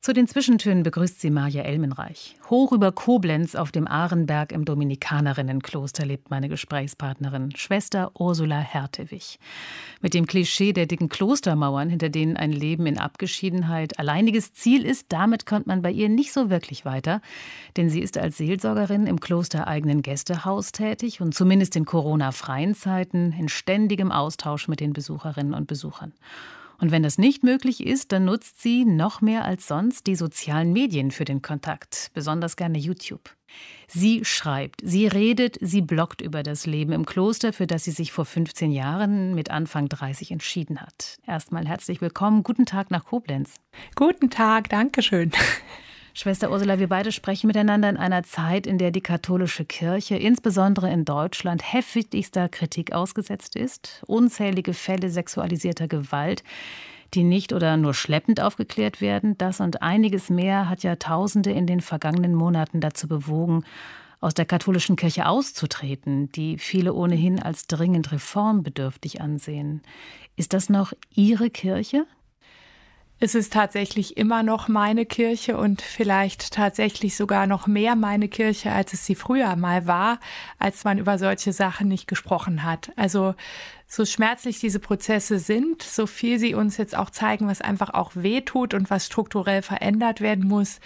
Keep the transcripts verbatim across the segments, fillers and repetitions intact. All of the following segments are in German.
Zu den Zwischentönen begrüßt sie Maja Ellmenreich. Hoch über Koblenz auf dem Arenberg im Dominikanerinnenkloster lebt meine Gesprächspartnerin, Schwester Ursula Hertewich. Mit dem Klischee der dicken Klostermauern, hinter denen ein Leben in Abgeschiedenheit alleiniges Ziel ist, damit kommt man bei ihr nicht so wirklich weiter. Denn sie ist als Seelsorgerin im klostereigenen Gästehaus tätig und zumindest in Corona-freien Zeiten in ständigem Austausch mit den Besucherinnen und Besuchern. Und wenn das nicht möglich ist, dann nutzt sie noch mehr als sonst die sozialen Medien für den Kontakt, besonders gerne YouTube. Sie schreibt, sie redet, sie bloggt über das Leben im Kloster, für das sie sich vor fünfzehn Jahren mit Anfang dreißig entschieden hat. Erstmal herzlich willkommen, guten Tag nach Koblenz. Guten Tag, danke schön. Schwester Ursula, wir beide sprechen miteinander in einer Zeit, in der die katholische Kirche, insbesondere in Deutschland, heftigster Kritik ausgesetzt ist. Unzählige Fälle sexualisierter Gewalt, die nicht oder nur schleppend aufgeklärt werden. Das und einiges mehr hat ja Tausende in den vergangenen Monaten dazu bewogen, aus der katholischen Kirche auszutreten, die viele ohnehin als dringend reformbedürftig ansehen. Ist das noch Ihre Kirche? Es ist tatsächlich immer noch meine Kirche und vielleicht tatsächlich sogar noch mehr meine Kirche, als es sie früher mal war, als man über solche Sachen nicht gesprochen hat. Also so schmerzlich diese Prozesse sind, so viel sie uns jetzt auch zeigen, was einfach auch wehtut und was strukturell verändert werden muss.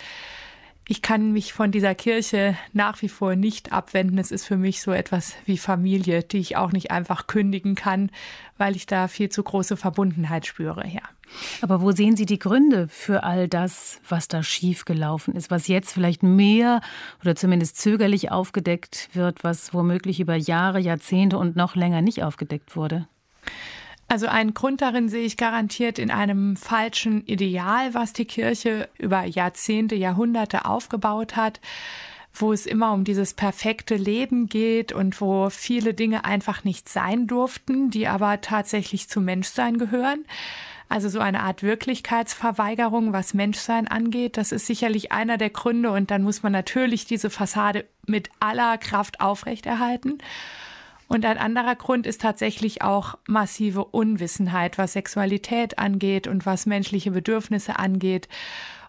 Ich kann mich von dieser Kirche nach wie vor nicht abwenden. Es ist für mich so etwas wie Familie, die ich auch nicht einfach kündigen kann, weil ich da viel zu große Verbundenheit spüre, ja. Aber wo sehen Sie die Gründe für all das, was da schiefgelaufen ist, was jetzt vielleicht mehr oder zumindest zögerlich aufgedeckt wird, was womöglich über Jahre, Jahrzehnte und noch länger nicht aufgedeckt wurde? Also einen Grund darin sehe ich garantiert in einem falschen Ideal, was die Kirche über Jahrzehnte, Jahrhunderte aufgebaut hat, wo es immer um dieses perfekte Leben geht und wo viele Dinge einfach nicht sein durften, die aber tatsächlich zum Menschsein gehören. Also so eine Art Wirklichkeitsverweigerung, was Menschsein angeht, das ist sicherlich einer der Gründe. Und dann muss man natürlich diese Fassade mit aller Kraft aufrechterhalten. Und ein anderer Grund ist tatsächlich auch massive Unwissenheit, was Sexualität angeht und was menschliche Bedürfnisse angeht.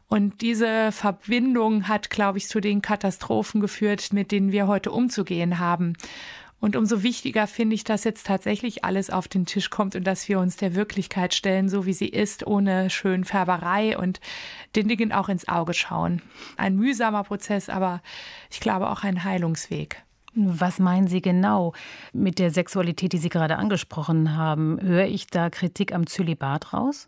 Und diese Verbindung hat, glaube ich, zu den Katastrophen geführt, mit denen wir heute umzugehen haben. Und umso wichtiger finde ich, dass jetzt tatsächlich alles auf den Tisch kommt und dass wir uns der Wirklichkeit stellen, so wie sie ist, ohne Schönfärberei und den Dingen auch ins Auge schauen. Ein mühsamer Prozess, aber ich glaube auch ein Heilungsweg. Was meinen Sie genau mit der Sexualität, die Sie gerade angesprochen haben? Höre ich da Kritik am Zölibat raus?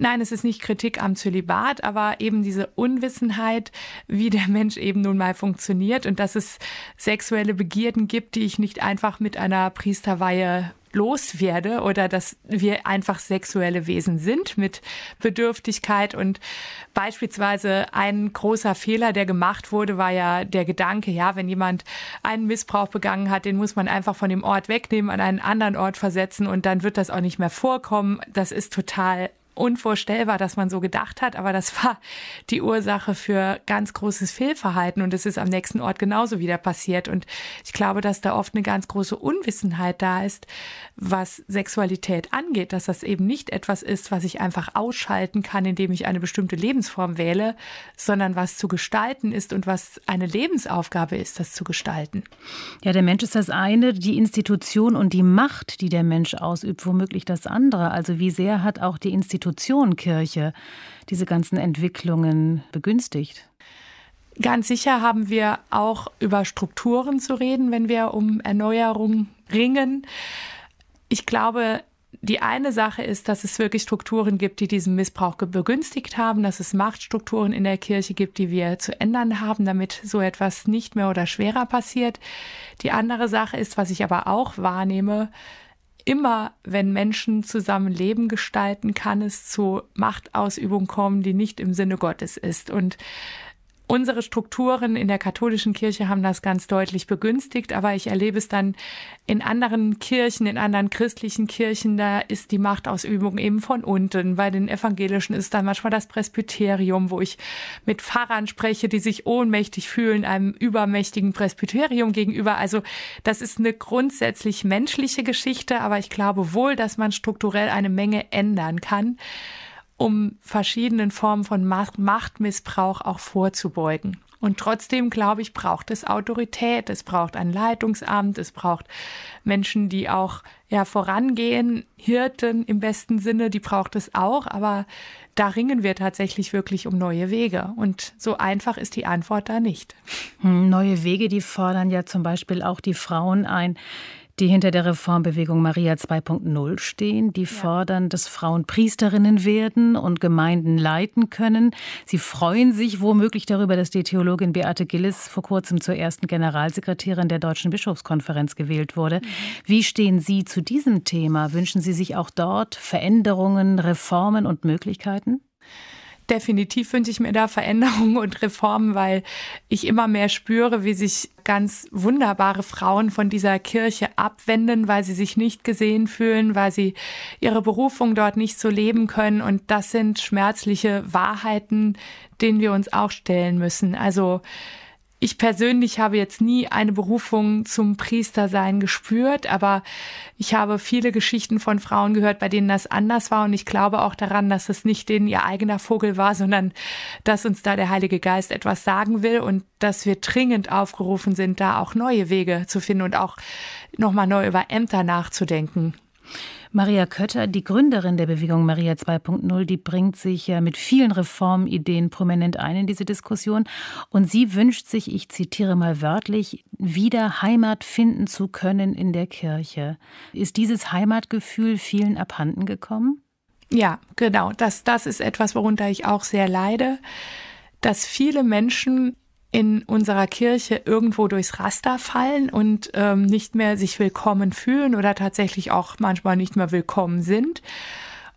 Nein, es ist nicht Kritik am Zölibat, aber eben diese Unwissenheit, wie der Mensch eben nun mal funktioniert und dass es sexuelle Begierden gibt, die ich nicht einfach mit einer Priesterweihe loswerde oder dass wir einfach sexuelle Wesen sind mit Bedürftigkeit. Und beispielsweise ein großer Fehler, der gemacht wurde, war ja der Gedanke, ja, wenn jemand einen Missbrauch begangen hat, den muss man einfach von dem Ort wegnehmen, an einen anderen Ort versetzen und dann wird das auch nicht mehr vorkommen. Das ist total unvorstellbar, dass man so gedacht hat, aber das war die Ursache für ganz großes Fehlverhalten und es ist am nächsten Ort genauso wieder passiert und ich glaube, dass da oft eine ganz große Unwissenheit da ist, was Sexualität angeht, dass das eben nicht etwas ist, was ich einfach ausschalten kann, indem ich eine bestimmte Lebensform wähle, sondern was zu gestalten ist und was eine Lebensaufgabe ist, das zu gestalten. Ja, der Mensch ist das eine, die Institution und die Macht, die der Mensch ausübt, womöglich das andere. Also wie sehr hat auch die Institution Kirche diese ganzen Entwicklungen begünstigt? Ganz sicher haben wir auch über Strukturen zu reden, wenn wir um Erneuerung ringen. Ich glaube, die eine Sache ist, dass es wirklich Strukturen gibt, die diesen Missbrauch begünstigt haben, dass es Machtstrukturen in der Kirche gibt, die wir zu ändern haben, damit so etwas nicht mehr oder schwerer passiert. Die andere Sache ist, was ich aber auch wahrnehme, immer, wenn Menschen zusammen Leben gestalten, kann es zu Machtausübung kommen, die nicht im Sinne Gottes ist. Und unsere Strukturen in der katholischen Kirche haben das ganz deutlich begünstigt, aber ich erlebe es dann in anderen Kirchen, in anderen christlichen Kirchen, da ist die Machtausübung eben von unten. Bei den Evangelischen ist dann manchmal das Presbyterium, wo ich mit Pfarrern spreche, die sich ohnmächtig fühlen, einem übermächtigen Presbyterium gegenüber. Also das ist eine grundsätzlich menschliche Geschichte, aber ich glaube wohl, dass man strukturell eine Menge ändern kann, um verschiedenen Formen von Machtmissbrauch auch vorzubeugen. Und trotzdem, glaube ich, braucht es Autorität, es braucht ein Leitungsamt, es braucht Menschen, die auch ja vorangehen, Hirten im besten Sinne, die braucht es auch, aber da ringen wir tatsächlich wirklich um neue Wege. Und so einfach ist die Antwort da nicht. Neue Wege, die fordern ja zum Beispiel auch die Frauen ein, die hinter der Reformbewegung Maria zwei Punkt null stehen, die ja. fordern, dass Frauen Priesterinnen werden und Gemeinden leiten können. Sie freuen sich womöglich darüber, dass die Theologin Beate Gillis vor kurzem zur ersten Generalsekretärin der Deutschen Bischofskonferenz gewählt wurde. Mhm. Wie stehen Sie zu diesem Thema? Wünschen Sie sich auch dort Veränderungen, Reformen und Möglichkeiten? Definitiv wünsche ich mir da Veränderungen und Reformen, weil ich immer mehr spüre, wie sich ganz wunderbare Frauen von dieser Kirche abwenden, weil sie sich nicht gesehen fühlen, weil sie ihre Berufung dort nicht so leben können. Und das sind schmerzliche Wahrheiten, denen wir uns auch stellen müssen. Also ich persönlich habe jetzt nie eine Berufung zum Priestersein gespürt, aber ich habe viele Geschichten von Frauen gehört, bei denen das anders war, und ich glaube auch daran, dass es nicht denen ihr eigener Vogel war, sondern dass uns da der Heilige Geist etwas sagen will und dass wir dringend aufgerufen sind, da auch neue Wege zu finden und auch nochmal neu über Ämter nachzudenken. Maria Kötter, die Gründerin der Bewegung Maria zwei Punkt null, die bringt sich ja mit vielen Reformideen prominent ein in diese Diskussion. Und sie wünscht sich, ich zitiere mal wörtlich, wieder Heimat finden zu können in der Kirche. Ist dieses Heimatgefühl vielen abhanden gekommen? Ja, genau. Das, das ist etwas, worunter ich auch sehr leide, dass viele Menschen in unserer Kirche irgendwo durchs Raster fallen und ähm, nicht mehr sich willkommen fühlen oder tatsächlich auch manchmal nicht mehr willkommen sind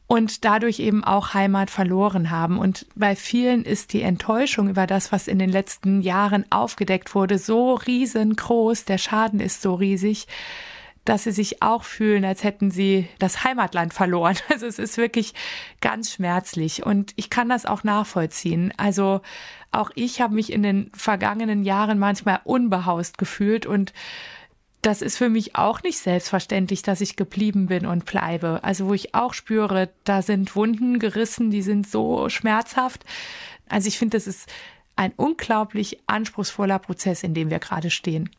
und dadurch eben auch Heimat verloren haben. Und bei vielen ist die Enttäuschung über das, was in den letzten Jahren aufgedeckt wurde, so riesengroß, der Schaden ist so riesig, dass sie sich auch fühlen, als hätten sie das Heimatland verloren. Also es ist wirklich ganz schmerzlich und ich kann das auch nachvollziehen. Also auch ich habe mich in den vergangenen Jahren manchmal unbehaust gefühlt und das ist für mich auch nicht selbstverständlich, dass ich geblieben bin und bleibe. Also wo ich auch spüre, da sind Wunden gerissen, die sind so schmerzhaft. Also ich finde, das ist ein unglaublich anspruchsvoller Prozess, in dem wir gerade stehen.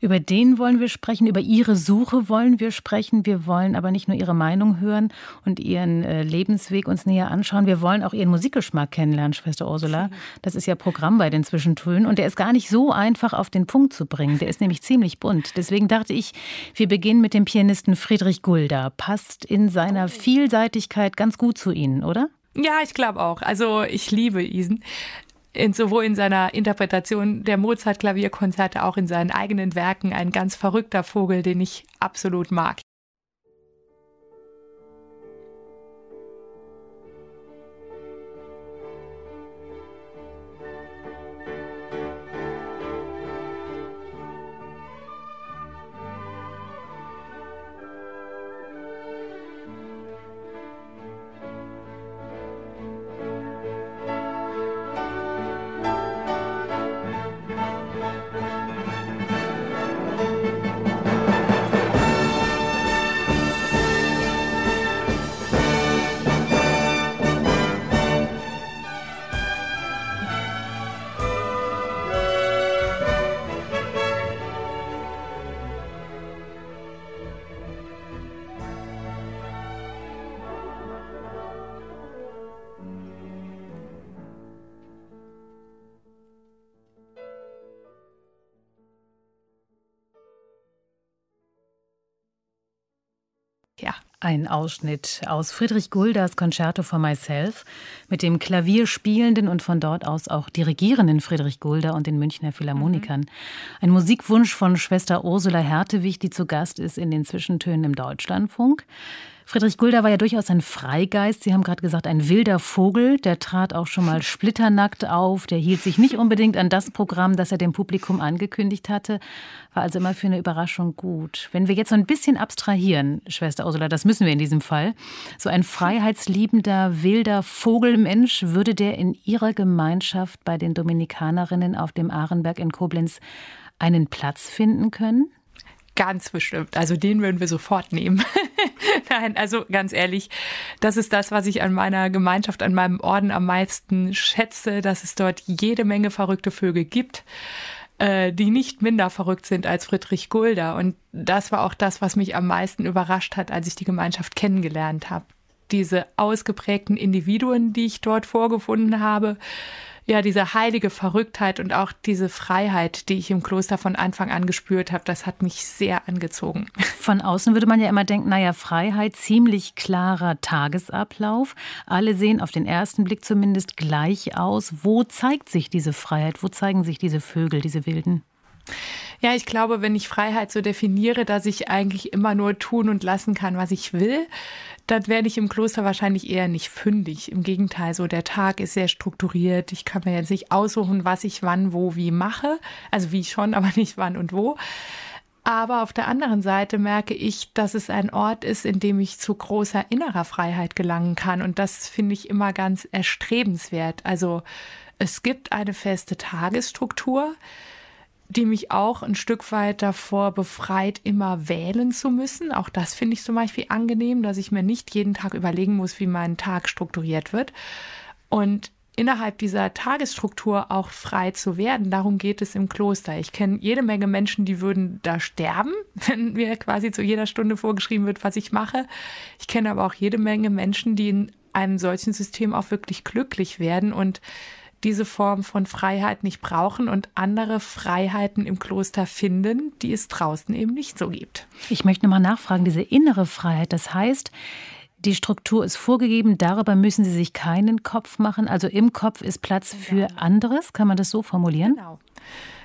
Über den wollen wir sprechen, über Ihre Suche wollen wir sprechen. Wir wollen aber nicht nur Ihre Meinung hören und Ihren Lebensweg uns näher anschauen. Wir wollen auch Ihren Musikgeschmack kennenlernen, Schwester Ursula. Das ist ja Programm bei den Zwischentönen. Und der ist gar nicht so einfach auf den Punkt zu bringen. Der ist nämlich ziemlich bunt. Deswegen dachte ich, wir beginnen mit dem Pianisten Friedrich Gulda. Passt in seiner Vielseitigkeit ganz gut zu Ihnen, oder? Ja, ich glaube auch. Also ich liebe ihn. In, sowohl in seiner Interpretation der Mozart-Klavierkonzerte, auch in seinen eigenen Werken, ein ganz verrückter Vogel, den ich absolut mag. Ein Ausschnitt aus Friedrich Guldas Concerto for Myself mit dem klavierspielenden und von dort aus auch dirigierenden Friedrich Gulda und den Münchner Philharmonikern. Mhm. Ein Musikwunsch von Schwester Ursula Hertewich, die zu Gast ist in den Zwischentönen im Deutschlandfunk. Friedrich Gulda war ja durchaus ein Freigeist. Sie haben gerade gesagt, ein wilder Vogel. Der trat auch schon mal splitternackt auf. Der hielt sich nicht unbedingt an das Programm, das er dem Publikum angekündigt hatte. War also immer für eine Überraschung gut. Wenn wir jetzt so ein bisschen abstrahieren, Schwester Ursula, das müssen wir in diesem Fall. So ein freiheitsliebender, wilder Vogelmensch, würde der in Ihrer Gemeinschaft bei den Dominikanerinnen auf dem Arenberg in Koblenz einen Platz finden können? Ganz bestimmt. Also den würden wir sofort nehmen. Nein, also ganz ehrlich, das ist das, was ich an meiner Gemeinschaft, an meinem Orden am meisten schätze, dass es dort jede Menge verrückte Vögel gibt, die nicht minder verrückt sind als Friedrich Gulda. Und das war auch das, was mich am meisten überrascht hat, als ich die Gemeinschaft kennengelernt habe. Diese ausgeprägten Individuen, die ich dort vorgefunden habe, ja, diese heilige Verrücktheit und auch diese Freiheit, die ich im Kloster von Anfang an gespürt habe, das hat mich sehr angezogen. Von außen würde man ja immer denken, naja, Freiheit, ziemlich klarer Tagesablauf. Alle sehen auf den ersten Blick zumindest gleich aus. Wo zeigt sich diese Freiheit? Wo zeigen sich diese Vögel, diese Wilden? Ja, ich glaube, wenn ich Freiheit so definiere, dass ich eigentlich immer nur tun und lassen kann, was ich will, dann werde ich im Kloster wahrscheinlich eher nicht fündig. Im Gegenteil, so der Tag ist sehr strukturiert. Ich kann mir jetzt nicht aussuchen, was ich wann, wo, wie mache. Also wie schon, aber nicht wann und wo. Aber auf der anderen Seite merke ich, dass es ein Ort ist, in dem ich zu großer innerer Freiheit gelangen kann. Und das finde ich immer ganz erstrebenswert. Also es gibt eine feste Tagesstruktur, die mich auch ein Stück weit davor befreit, immer wählen zu müssen. Auch das finde ich zum Beispiel angenehm, dass ich mir nicht jeden Tag überlegen muss, wie mein Tag strukturiert wird. Und innerhalb dieser Tagesstruktur auch frei zu werden, darum geht es im Kloster. Ich kenne jede Menge Menschen, die würden da sterben, wenn mir quasi zu jeder Stunde vorgeschrieben wird, was ich mache. Ich kenne aber auch jede Menge Menschen, die in einem solchen System auch wirklich glücklich werden und diese Form von Freiheit nicht brauchen und andere Freiheiten im Kloster finden, die es draußen eben nicht so gibt. Ich möchte nochmal nachfragen, diese innere Freiheit, das heißt, die Struktur ist vorgegeben, darüber müssen Sie sich keinen Kopf machen, also im Kopf ist Platz für anderes, kann man das so formulieren? Genau,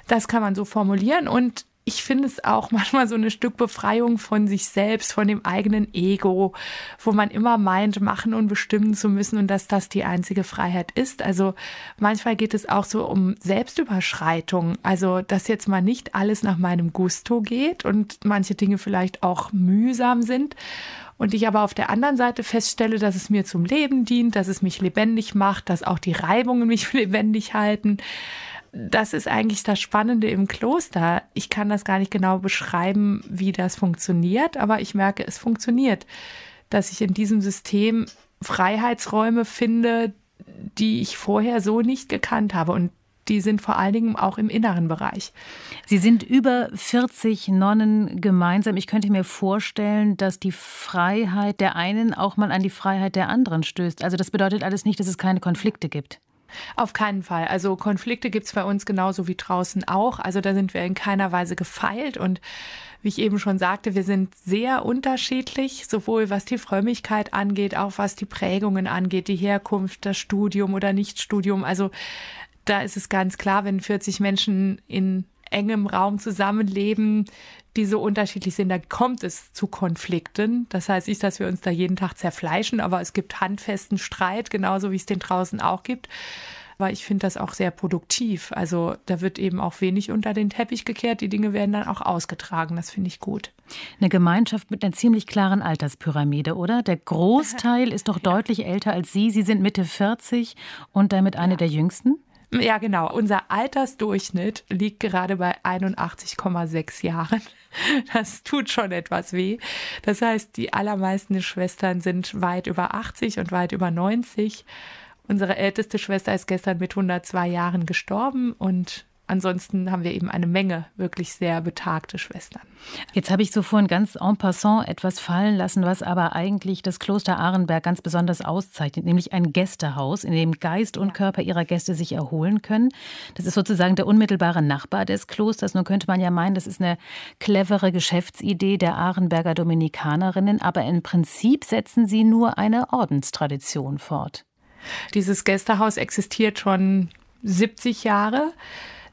das kann man so formulieren und ich finde es auch manchmal so ein Stück Befreiung von sich selbst, von dem eigenen Ego, wo man immer meint, machen und bestimmen zu müssen und dass das die einzige Freiheit ist. Also manchmal geht es auch so um Selbstüberschreitung, also dass jetzt mal nicht alles nach meinem Gusto geht und manche Dinge vielleicht auch mühsam sind. Und ich aber auf der anderen Seite feststelle, dass es mir zum Leben dient, dass es mich lebendig macht, dass auch die Reibungen mich lebendig halten. Das ist eigentlich das Spannende im Kloster. Ich kann das gar nicht genau beschreiben, wie das funktioniert, aber ich merke, es funktioniert, dass ich in diesem System Freiheitsräume finde, die ich vorher so nicht gekannt habe und die sind vor allen Dingen auch im inneren Bereich. Sie sind über vierzig Nonnen gemeinsam. Ich könnte mir vorstellen, dass die Freiheit der einen auch mal an die Freiheit der anderen stößt. Also das bedeutet alles nicht, dass es keine Konflikte gibt. Auf keinen Fall. Also Konflikte gibt es bei uns genauso wie draußen auch. Also da sind wir in keiner Weise gefeilt. Und wie ich eben schon sagte, wir sind sehr unterschiedlich, sowohl was die Frömmigkeit angeht, auch was die Prägungen angeht, die Herkunft, das Studium oder Nichtstudium. Also da ist es ganz klar, wenn vierzig Menschen in engem Raum zusammenleben, die so unterschiedlich sind, dann kommt es zu Konflikten. Das heißt nicht, dass wir uns da jeden Tag zerfleischen, aber es gibt handfesten Streit, genauso wie es den draußen auch gibt. Aber ich finde das auch sehr produktiv. Also da wird eben auch wenig unter den Teppich gekehrt. Die Dinge werden dann auch ausgetragen. Das finde ich gut. Eine Gemeinschaft mit einer ziemlich klaren Alterspyramide, oder? Der Großteil ist doch ja. deutlich älter als Sie. Sie sind Mitte vierzig und damit eine ja. der jüngsten? Ja, genau. Unser Altersdurchschnitt liegt gerade bei einundachtzig Komma sechs Jahren. Das tut schon etwas weh. Das heißt, die allermeisten Schwestern sind weit über achtzig und weit über neunzig. Unsere älteste Schwester ist gestern mit hundertzwei Jahren gestorben und ansonsten haben wir eben eine Menge wirklich sehr betagte Schwestern. Jetzt habe ich so vorhin ganz en passant etwas fallen lassen, was aber eigentlich das Kloster Arenberg ganz besonders auszeichnet, nämlich ein Gästehaus, in dem Geist und Körper ihrer Gäste sich erholen können. Das ist sozusagen der unmittelbare Nachbar des Klosters. Nun könnte man ja meinen, das ist eine clevere Geschäftsidee der Arenberger Dominikanerinnen, aber im Prinzip setzen sie nur eine Ordenstradition fort. Dieses Gästehaus existiert schon siebzig Jahre.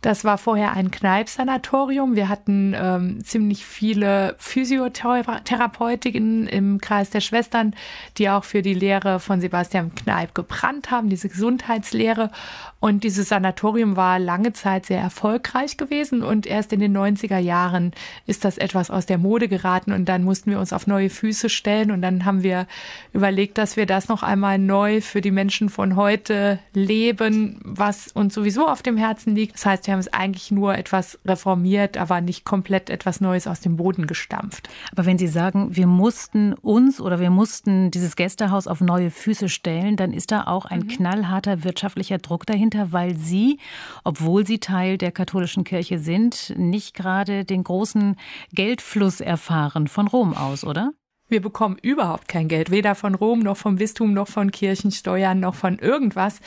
Das war vorher ein Kneipp-Sanatorium. Wir hatten ähm, ziemlich viele Physiotherapeutinnen im Kreis der Schwestern, die auch für die Lehre von Sebastian Kneipp gebrannt haben, diese Gesundheitslehre. Und dieses Sanatorium war lange Zeit sehr erfolgreich gewesen. Und erst in den neunziger Jahren ist das etwas aus der Mode geraten. Und dann mussten wir uns auf neue Füße stellen. Und dann haben wir überlegt, dass wir das noch einmal neu für die Menschen von heute leben, was uns sowieso auf dem Herzen liegt. Das heißt, wir haben es eigentlich nur etwas reformiert, aber nicht komplett etwas Neues aus dem Boden gestampft. Aber wenn Sie sagen, wir mussten uns oder wir mussten dieses Gästehaus auf neue Füße stellen, dann ist da auch ein mhm. knallharter wirtschaftlicher Druck dahinter, weil Sie, obwohl Sie Teil der katholischen Kirche sind, nicht gerade den großen Geldfluss erfahren von Rom aus, oder? Wir bekommen überhaupt kein Geld, weder von Rom noch vom Bistum noch von Kirchensteuern noch von irgendwas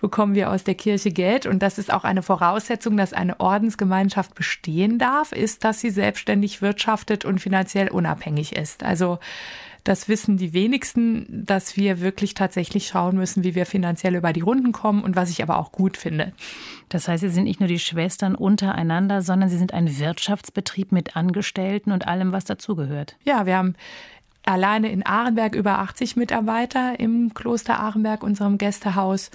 bekommen wir aus der Kirche Geld. Und das ist auch eine Voraussetzung, dass eine Ordensgemeinschaft bestehen darf, ist, dass sie selbstständig wirtschaftet und finanziell unabhängig ist. Also das wissen die wenigsten, dass wir wirklich tatsächlich schauen müssen, wie wir finanziell über die Runden kommen und was ich aber auch gut finde. Das heißt, Sie sind nicht nur die Schwestern untereinander, sondern Sie sind ein Wirtschaftsbetrieb mit Angestellten und allem, was dazugehört. Ja, wir haben alleine in Arenberg über achtzig Mitarbeiter im Kloster Arenberg, unserem Gästehaus.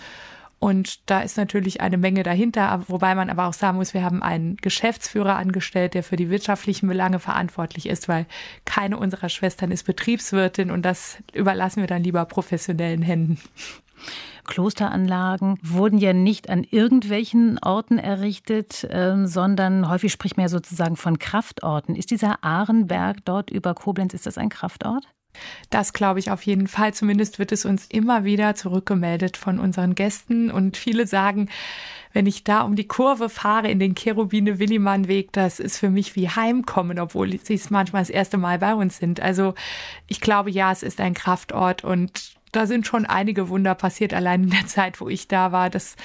Und da ist natürlich eine Menge dahinter, wobei man aber auch sagen muss, wir haben einen Geschäftsführer angestellt, der für die wirtschaftlichen Belange verantwortlich ist, weil keine unserer Schwestern ist Betriebswirtin und das überlassen wir dann lieber professionellen Händen. Klosteranlagen wurden ja nicht an irgendwelchen Orten errichtet, ähm, sondern häufig spricht man ja sozusagen von Kraftorten. Ist dieser Arenberg dort über Koblenz, ist das ein Kraftort? Das glaube ich auf jeden Fall. Zumindest wird es uns immer wieder zurückgemeldet von unseren Gästen. Und viele sagen, wenn ich da um die Kurve fahre in den Cherubine-Willimann-Weg, das ist für mich wie Heimkommen, obwohl sie es manchmal das erste Mal bei uns sind. Also ich glaube, ja, es ist ein Kraftort und da sind schon einige Wunder passiert, allein in der Zeit, wo ich da war. Das,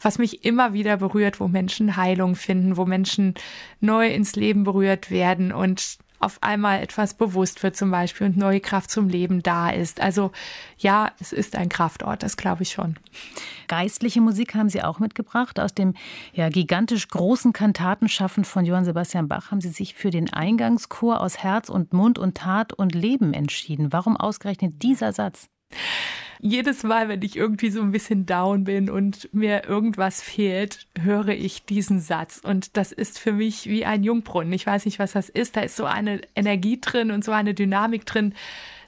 was mich immer wieder berührt, wo Menschen Heilung finden, wo Menschen neu ins Leben berührt werden und auf einmal etwas bewusst wird zum Beispiel und neue Kraft zum Leben da ist. Also ja, es ist ein Kraftort, das glaube ich schon. Geistliche Musik haben Sie auch mitgebracht. Aus dem ja, gigantisch großen Kantatenschaffen von Johann Sebastian Bach haben Sie sich für den Eingangschor aus Herz und Mund und Tat und Leben entschieden. Warum ausgerechnet dieser Satz? Jedes Mal, wenn ich irgendwie so ein bisschen down bin und mir irgendwas fehlt, höre ich diesen Satz. Und das ist für mich wie ein Jungbrunnen. Ich weiß nicht, was das ist. Da ist so eine Energie drin und so eine Dynamik drin.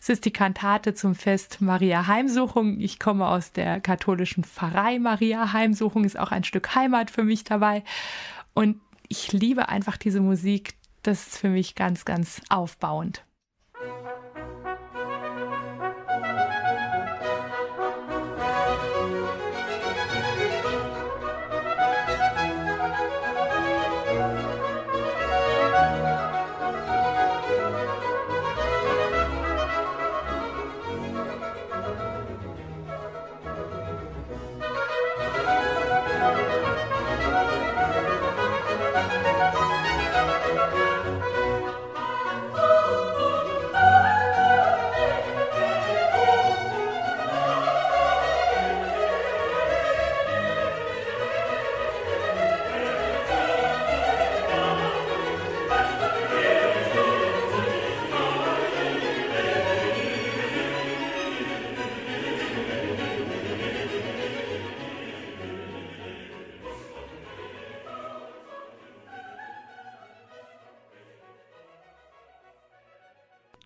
Es ist die Kantate zum Fest Maria Heimsuchung. Ich komme aus der katholischen Pfarrei Maria Heimsuchung. Ist auch ein Stück Heimat für mich dabei. Und ich liebe einfach diese Musik. Das ist für mich ganz, ganz aufbauend.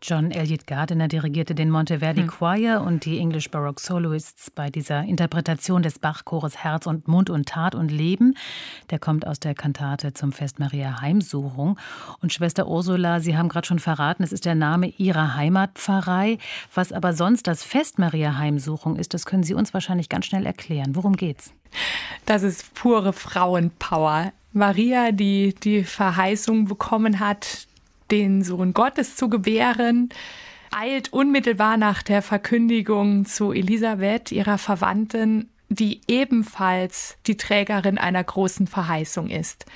John Elliot Gardiner dirigierte den Monteverdi Choir und die English Baroque Soloists bei dieser Interpretation des Bachchores Herz und Mund und Tat und Leben. Der kommt aus der Kantate zum Fest Maria Heimsuchung. Und Schwester Ursula, Sie haben gerade schon verraten, es ist der Name Ihrer Heimatpfarrei. Was aber sonst das Fest Maria Heimsuchung ist, das können Sie uns wahrscheinlich ganz schnell erklären. Worum geht's? Das ist pure Frauenpower. Maria, die die Verheißung bekommen hat, den Sohn Gottes zu gebären, eilt unmittelbar nach der Verkündigung zu Elisabeth, ihrer Verwandten, die ebenfalls die Trägerin einer großen Verheißung ist.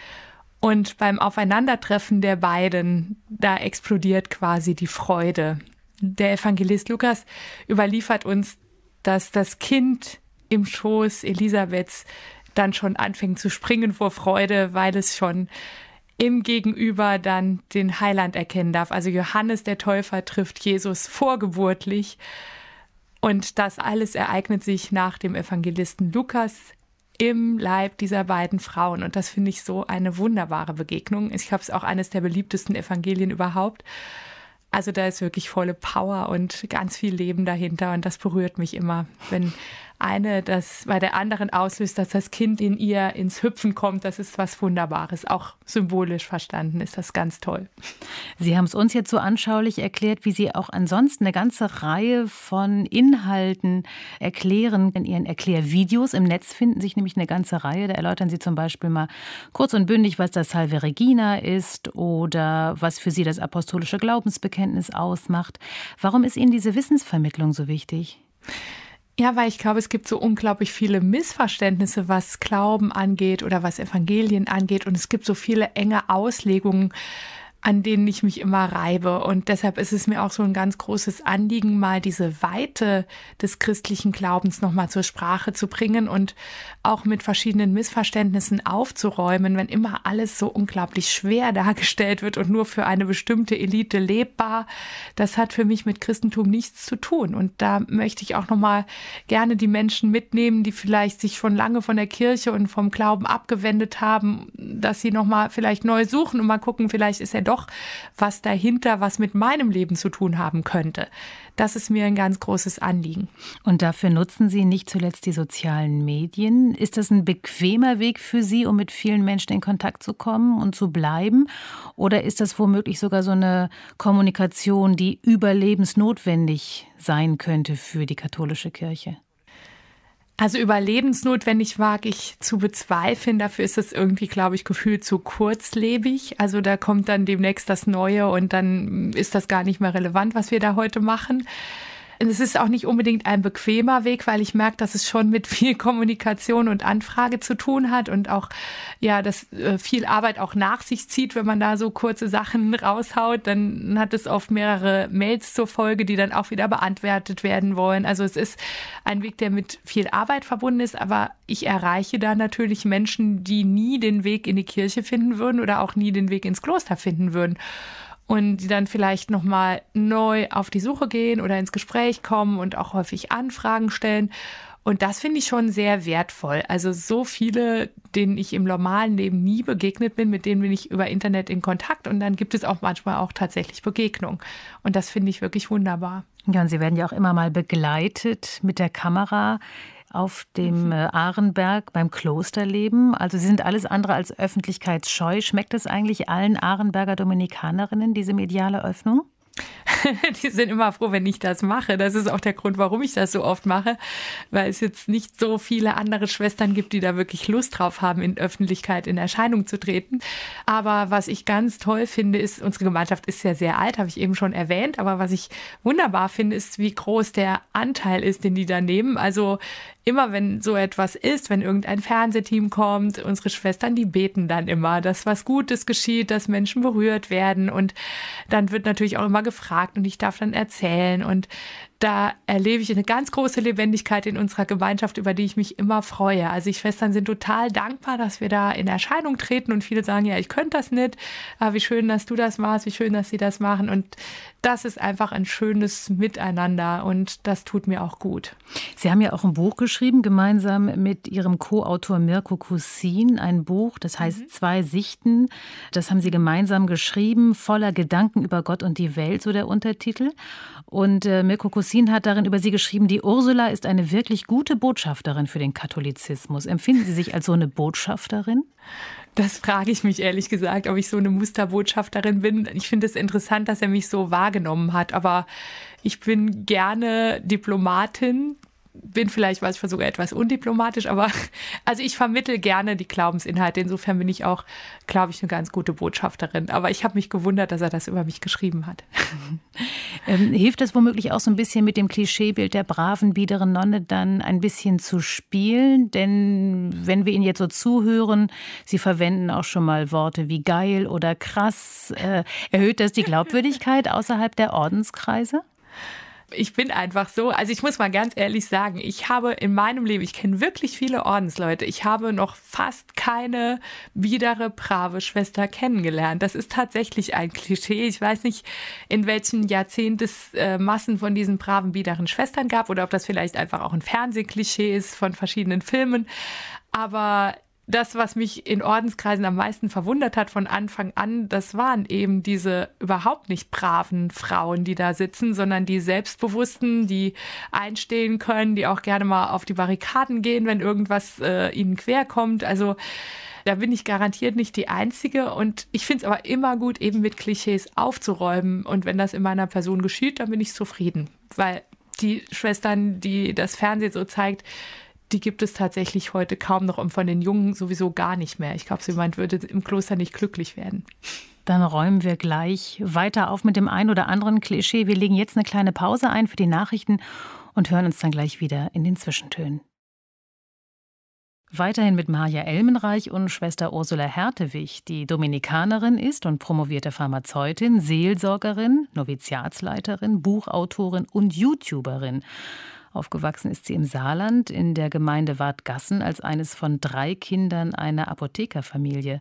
Und beim Aufeinandertreffen der beiden, da explodiert quasi die Freude. Der Evangelist Lukas überliefert uns, dass das Kind im Schoß Elisabeths dann schon anfängt zu springen vor Freude, weil es schon im Gegenüber dann den Heiland erkennen darf. Also Johannes der Täufer trifft Jesus vorgeburtlich. Und das alles ereignet sich nach dem Evangelisten Lukas im Leib dieser beiden Frauen. Und das finde ich so eine wunderbare Begegnung. Ich glaube, es ist auch eines der beliebtesten Evangelien überhaupt. Also da ist wirklich volle Power und ganz viel Leben dahinter. Und das berührt mich immer, wenn eine das bei der anderen auslöst, dass das Kind in ihr ins Hüpfen kommt. Das ist was Wunderbares. Auch symbolisch verstanden ist das ganz toll. Sie haben es uns jetzt so anschaulich erklärt, wie Sie auch ansonsten eine ganze Reihe von Inhalten erklären. In Ihren Erklärvideos im Netz finden sich nämlich eine ganze Reihe. Da erläutern Sie zum Beispiel mal kurz und bündig, was das Salve Regina ist oder was für Sie das apostolische Glaubensbekenntnis ausmacht. Warum ist Ihnen diese Wissensvermittlung so wichtig? Ja, weil ich glaube, es gibt so unglaublich viele Missverständnisse, was Glauben angeht oder was Evangelien angeht. Und es gibt so viele enge Auslegungen, an denen ich mich immer reibe. Und deshalb ist es mir auch so ein ganz großes Anliegen, mal diese Weite des christlichen Glaubens nochmal zur Sprache zu bringen und auch mit verschiedenen Missverständnissen aufzuräumen, wenn immer alles so unglaublich schwer dargestellt wird und nur für eine bestimmte Elite lebbar. Das hat für mich mit Christentum nichts zu tun. Und da möchte ich auch nochmal gerne die Menschen mitnehmen, die vielleicht sich schon lange von der Kirche und vom Glauben abgewendet haben, dass sie nochmal vielleicht neu suchen und mal gucken, vielleicht ist ja doch was dahinter, was mit meinem Leben zu tun haben könnte. Das ist mir ein ganz großes Anliegen. Und dafür nutzen Sie nicht zuletzt die sozialen Medien. Ist das ein bequemer Weg für Sie, um mit vielen Menschen in Kontakt zu kommen und zu bleiben? Oder ist das womöglich sogar so eine Kommunikation, die überlebensnotwendig sein könnte für die katholische Kirche? Also überlebensnotwendig wage ich zu bezweifeln. Dafür ist es irgendwie, glaube ich, gefühlt zu kurzlebig. Also da kommt dann demnächst das Neue und dann ist das gar nicht mehr relevant, was wir da heute machen. Und es ist auch nicht unbedingt ein bequemer Weg, weil ich merke, dass es schon mit viel Kommunikation und Anfrage zu tun hat und auch, ja, dass viel Arbeit auch nach sich zieht, wenn man da so kurze Sachen raushaut. Dann hat es oft mehrere Mails zur Folge, die dann auch wieder beantwortet werden wollen. Also es ist ein Weg, der mit viel Arbeit verbunden ist, aber ich erreiche da natürlich Menschen, die nie den Weg in die Kirche finden würden oder auch nie den Weg ins Kloster finden würden. Und die dann vielleicht nochmal neu auf die Suche gehen oder ins Gespräch kommen und auch häufig Anfragen stellen. Und das finde ich schon sehr wertvoll. Also so viele, denen ich im normalen Leben nie begegnet bin, mit denen bin ich über Internet in Kontakt. Und dann gibt es auch manchmal auch tatsächlich Begegnung. Und das finde ich wirklich wunderbar. Ja, und Sie werden ja auch immer mal begleitet mit der Kamera auf dem Arenberg beim Klosterleben. Also Sie sind alles andere als öffentlichkeitsscheu. Schmeckt das eigentlich allen Arenberger Dominikanerinnen, diese mediale Öffnung? Die sind immer froh, wenn ich das mache. Das ist auch der Grund, warum ich das so oft mache, weil es jetzt nicht so viele andere Schwestern gibt, die da wirklich Lust drauf haben, in Öffentlichkeit in Erscheinung zu treten. Aber was ich ganz toll finde, ist, unsere Gemeinschaft ist ja sehr alt, habe ich eben schon erwähnt, aber was ich wunderbar finde, ist, wie groß der Anteil ist, den die da nehmen. Also immer, wenn so etwas ist, wenn irgendein Fernsehteam kommt, unsere Schwestern, die beten dann immer, dass was Gutes geschieht, dass Menschen berührt werden. Und dann wird natürlich auch immer gefragt und ich darf dann erzählen und da erlebe ich eine ganz große Lebendigkeit in unserer Gemeinschaft, über die ich mich immer freue. Also die Schwestern sind total dankbar, dass wir da in Erscheinung treten und viele sagen, ja, ich könnte das nicht, aber wie schön, dass du das machst, wie schön, dass sie das machen und das ist einfach ein schönes Miteinander und das tut mir auch gut. Sie haben ja auch ein Buch geschrieben, gemeinsam mit Ihrem Co-Autor Mirko Kussin, ein Buch, das heißt mhm. Zwei Sichten, das haben Sie gemeinsam geschrieben, voller Gedanken über Gott und die Welt, so der Untertitel und äh, Mirko Kussin hat darin über Sie geschrieben, die Ursula ist eine wirklich gute Botschafterin für den Katholizismus. Empfinden Sie sich als so eine Botschafterin? Das frage ich mich ehrlich gesagt, ob ich so eine Musterbotschafterin bin. Ich finde es interessant, dass er mich so wahrgenommen hat, aber ich bin gerne Diplomatin. bin vielleicht, was ich versuche, etwas undiplomatisch, aber also ich vermittle gerne die Glaubensinhalte. Insofern bin ich auch, glaube ich, eine ganz gute Botschafterin. Aber ich habe mich gewundert, dass er das über mich geschrieben hat. Ähm, hilft das womöglich auch so ein bisschen mit dem Klischeebild der braven, biederen Nonne dann ein bisschen zu spielen? Denn wenn wir Ihnen jetzt so zuhören, Sie verwenden auch schon mal Worte wie geil oder krass. Äh, erhöht das die Glaubwürdigkeit außerhalb der Ordenskreise? Ich bin einfach so, also ich muss mal ganz ehrlich sagen, ich habe in meinem Leben, ich kenne wirklich viele Ordensleute, ich habe noch fast keine biedere, brave Schwester kennengelernt. Das ist tatsächlich ein Klischee. Ich weiß nicht, in welchem Jahrzehnt es äh, Massen von diesen braven, biederen Schwestern gab oder ob das vielleicht einfach auch ein Fernsehklischee ist von verschiedenen Filmen. Aber das, was mich in Ordenskreisen am meisten verwundert hat von Anfang an, das waren eben diese überhaupt nicht braven Frauen, die da sitzen, sondern die Selbstbewussten, die einstehen können, die auch gerne mal auf die Barrikaden gehen, wenn irgendwas äh, ihnen quer kommt. Also da bin ich garantiert nicht die Einzige. Und ich finde es aber immer gut, eben mit Klischees aufzuräumen. Und wenn das in meiner Person geschieht, dann bin ich zufrieden. Weil die Schwestern, die das Fernsehen so zeigt, die gibt es tatsächlich heute kaum noch und von den Jungen sowieso gar nicht mehr. Ich glaube, jemand würde im Kloster nicht glücklich werden. Dann räumen wir gleich weiter auf mit dem einen oder anderen Klischee. Wir legen jetzt eine kleine Pause ein für die Nachrichten und hören uns dann gleich wieder in den Zwischentönen. Weiterhin mit Maja Ellmenreich und Schwester Ursula Hertewich, die Dominikanerin ist und promovierte Pharmazeutin, Seelsorgerin, Noviziatsleiterin, Buchautorin und YouTuberin. Aufgewachsen ist sie im Saarland, in der Gemeinde Wadgassen, als eines von drei Kindern einer Apothekerfamilie.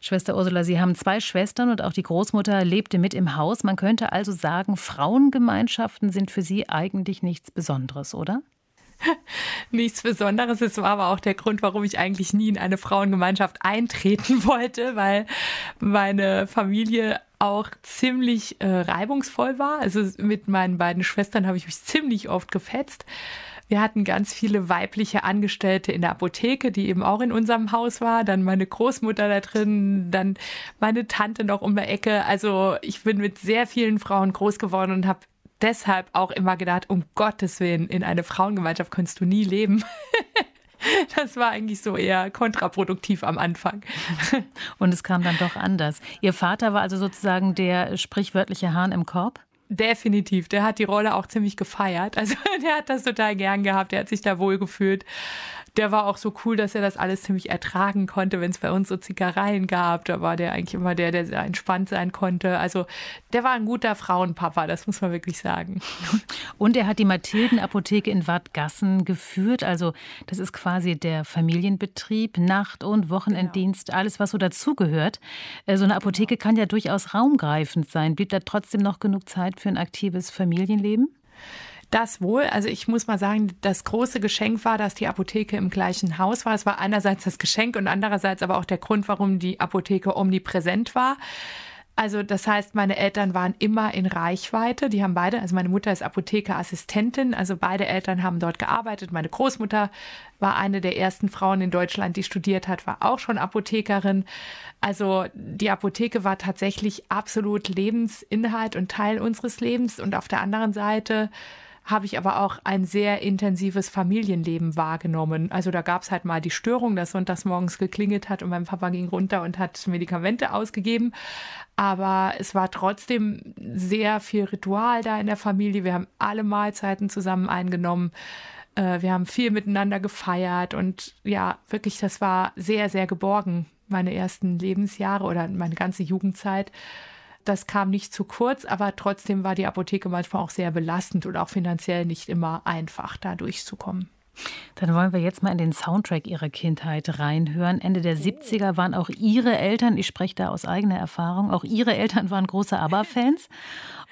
Schwester Ursula, Sie haben zwei Schwestern und auch die Großmutter lebte mit im Haus. Man könnte also sagen, Frauengemeinschaften sind für Sie eigentlich nichts Besonderes, oder? Nichts Besonderes. Es war aber auch der Grund, warum ich eigentlich nie in eine Frauengemeinschaft eintreten wollte, weil meine Familie auch ziemlich äh, reibungsvoll war. Also mit meinen beiden Schwestern habe ich mich ziemlich oft gefetzt. Wir hatten ganz viele weibliche Angestellte in der Apotheke, die eben auch in unserem Haus war. Dann meine Großmutter da drin, dann meine Tante noch um die Ecke. Also ich bin mit sehr vielen Frauen groß geworden und habe deshalb auch immer gedacht, um Gottes Willen, in eine Frauengemeinschaft kannst du nie leben. Das war eigentlich so eher kontraproduktiv am Anfang. Und es kam dann doch anders. Ihr Vater war also sozusagen der sprichwörtliche Hahn im Korb? Definitiv. Der hat die Rolle auch ziemlich gefeiert. Also der hat das total gern gehabt. Der hat sich da wohl gefühlt. Der war auch so cool, dass er das alles ziemlich ertragen konnte, wenn es bei uns so Zickereien gab. Da war der eigentlich immer der, der sehr entspannt sein konnte. Also der war ein guter Frauenpapa, das muss man wirklich sagen. Und er hat die Mathilden-Apotheke in Wadgassen geführt. Also das ist quasi der Familienbetrieb, Nacht- und Wochenenddienst, genau. Alles, was so dazugehört. So eine Apotheke kann ja durchaus raumgreifend sein. Blieb da trotzdem noch genug Zeit für ein aktives Familienleben? Das wohl. Also ich muss mal sagen, das große Geschenk war, dass die Apotheke im gleichen Haus war. Es war einerseits das Geschenk und andererseits aber auch der Grund, warum die Apotheke omnipräsent war. Also das heißt, meine Eltern waren immer in Reichweite. Die haben beide, also meine Mutter ist Apothekerassistentin, also beide Eltern haben dort gearbeitet. Meine Großmutter war eine der ersten Frauen in Deutschland, die studiert hat, war auch schon Apothekerin. Also die Apotheke war tatsächlich absolut Lebensinhalt und Teil unseres Lebens. Und auf der anderen Seite habe ich aber auch ein sehr intensives Familienleben wahrgenommen. Also da gab es halt mal die Störung, dass sonntags morgens geklingelt hat und mein Papa ging runter und hat Medikamente ausgegeben. Aber es war trotzdem sehr viel Ritual da in der Familie. Wir haben alle Mahlzeiten zusammen eingenommen. Wir haben viel miteinander gefeiert und ja, wirklich, das war sehr, sehr geborgen, meine ersten Lebensjahre oder meine ganze Jugendzeit. Das kam nicht zu kurz, aber trotzdem war die Apotheke manchmal auch sehr belastend und auch finanziell nicht immer einfach, da durchzukommen. Dann wollen wir jetzt mal in den Soundtrack Ihrer Kindheit reinhören. Ende der siebziger waren auch Ihre Eltern, ich spreche da aus eigener Erfahrung, auch Ihre Eltern waren große ABBA-Fans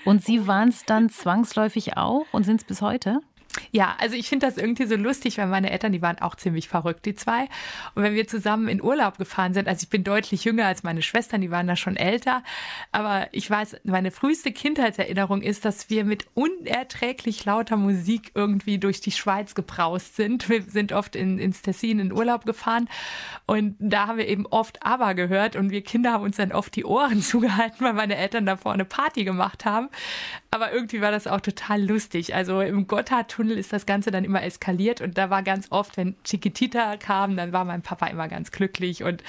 und Sie waren es dann zwangsläufig auch und sind es bis heute? Ja, also ich finde das irgendwie so lustig, weil meine Eltern, die waren auch ziemlich verrückt, die zwei. Und wenn wir zusammen in Urlaub gefahren sind, also ich bin deutlich jünger als meine Schwestern, die waren da schon älter. Aber ich weiß, meine früheste Kindheitserinnerung ist, dass wir mit unerträglich lauter Musik irgendwie durch die Schweiz gebraust sind. Wir sind oft in, ins Tessin in Urlaub gefahren und da haben wir eben oft ABBA gehört. Und wir Kinder haben uns dann oft die Ohren zugehalten, weil meine Eltern da vorne Party gemacht haben. Aber irgendwie war das auch total lustig. Also im Gotthard-Tunnel ist das Ganze dann immer eskaliert und da war ganz oft, wenn Chiquitita kam, dann war mein Papa immer ganz glücklich und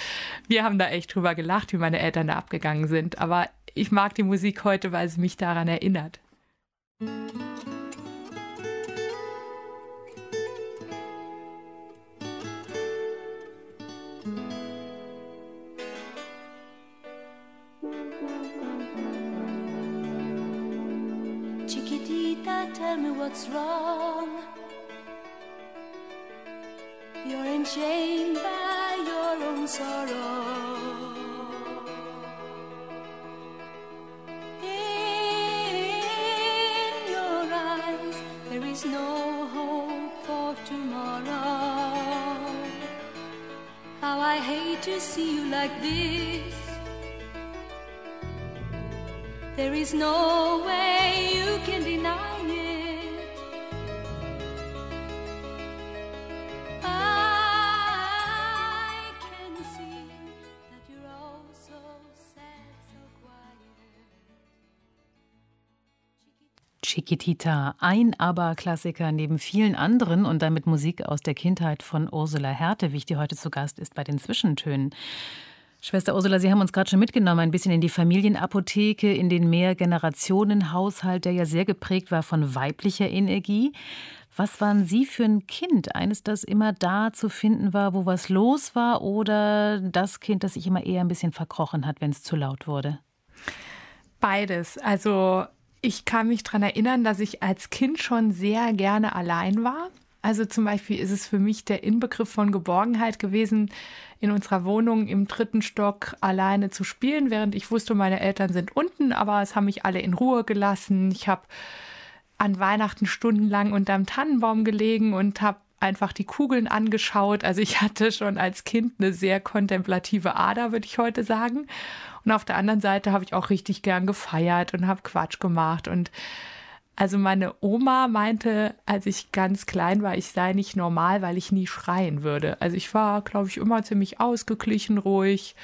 wir haben da echt drüber gelacht, wie meine Eltern da abgegangen sind. Aber ich mag die Musik heute, weil sie mich daran erinnert. Tell me what's wrong. You're enchained by your own sorrow. In your eyes there is no hope for tomorrow. How I hate to see you like this. There is no way you can deny. Chiquitita, ein ABBA-Klassiker neben vielen anderen und damit Musik aus der Kindheit von Ursula Hertewich, die heute zu Gast ist bei den Zwischentönen. Schwester Ursula, Sie haben uns gerade schon mitgenommen, ein bisschen in die Familienapotheke, in den Mehrgenerationenhaushalt, der ja sehr geprägt war von weiblicher Energie. Was waren Sie für ein Kind? Eines, das immer da zu finden war, wo was los war, oder das Kind, das sich immer eher ein bisschen verkrochen hat, wenn es zu laut wurde? Beides. Also ich kann mich daran erinnern, dass ich als Kind schon sehr gerne allein war. Also zum Beispiel ist es für mich der Inbegriff von Geborgenheit gewesen, in unserer Wohnung im dritten Stock alleine zu spielen, während ich wusste, meine Eltern sind unten, aber es haben mich alle in Ruhe gelassen. Ich habe an Weihnachten stundenlang unterm Tannenbaum gelegen und habe einfach die Kugeln angeschaut. Also ich hatte schon als Kind eine sehr kontemplative Ader, würde ich heute sagen. Und auf der anderen Seite habe ich auch richtig gern gefeiert und habe Quatsch gemacht. Und also meine Oma meinte, als ich ganz klein war, ich sei nicht normal, weil ich nie schreien würde. Also ich war, glaube ich, immer ziemlich ausgeglichen, ruhig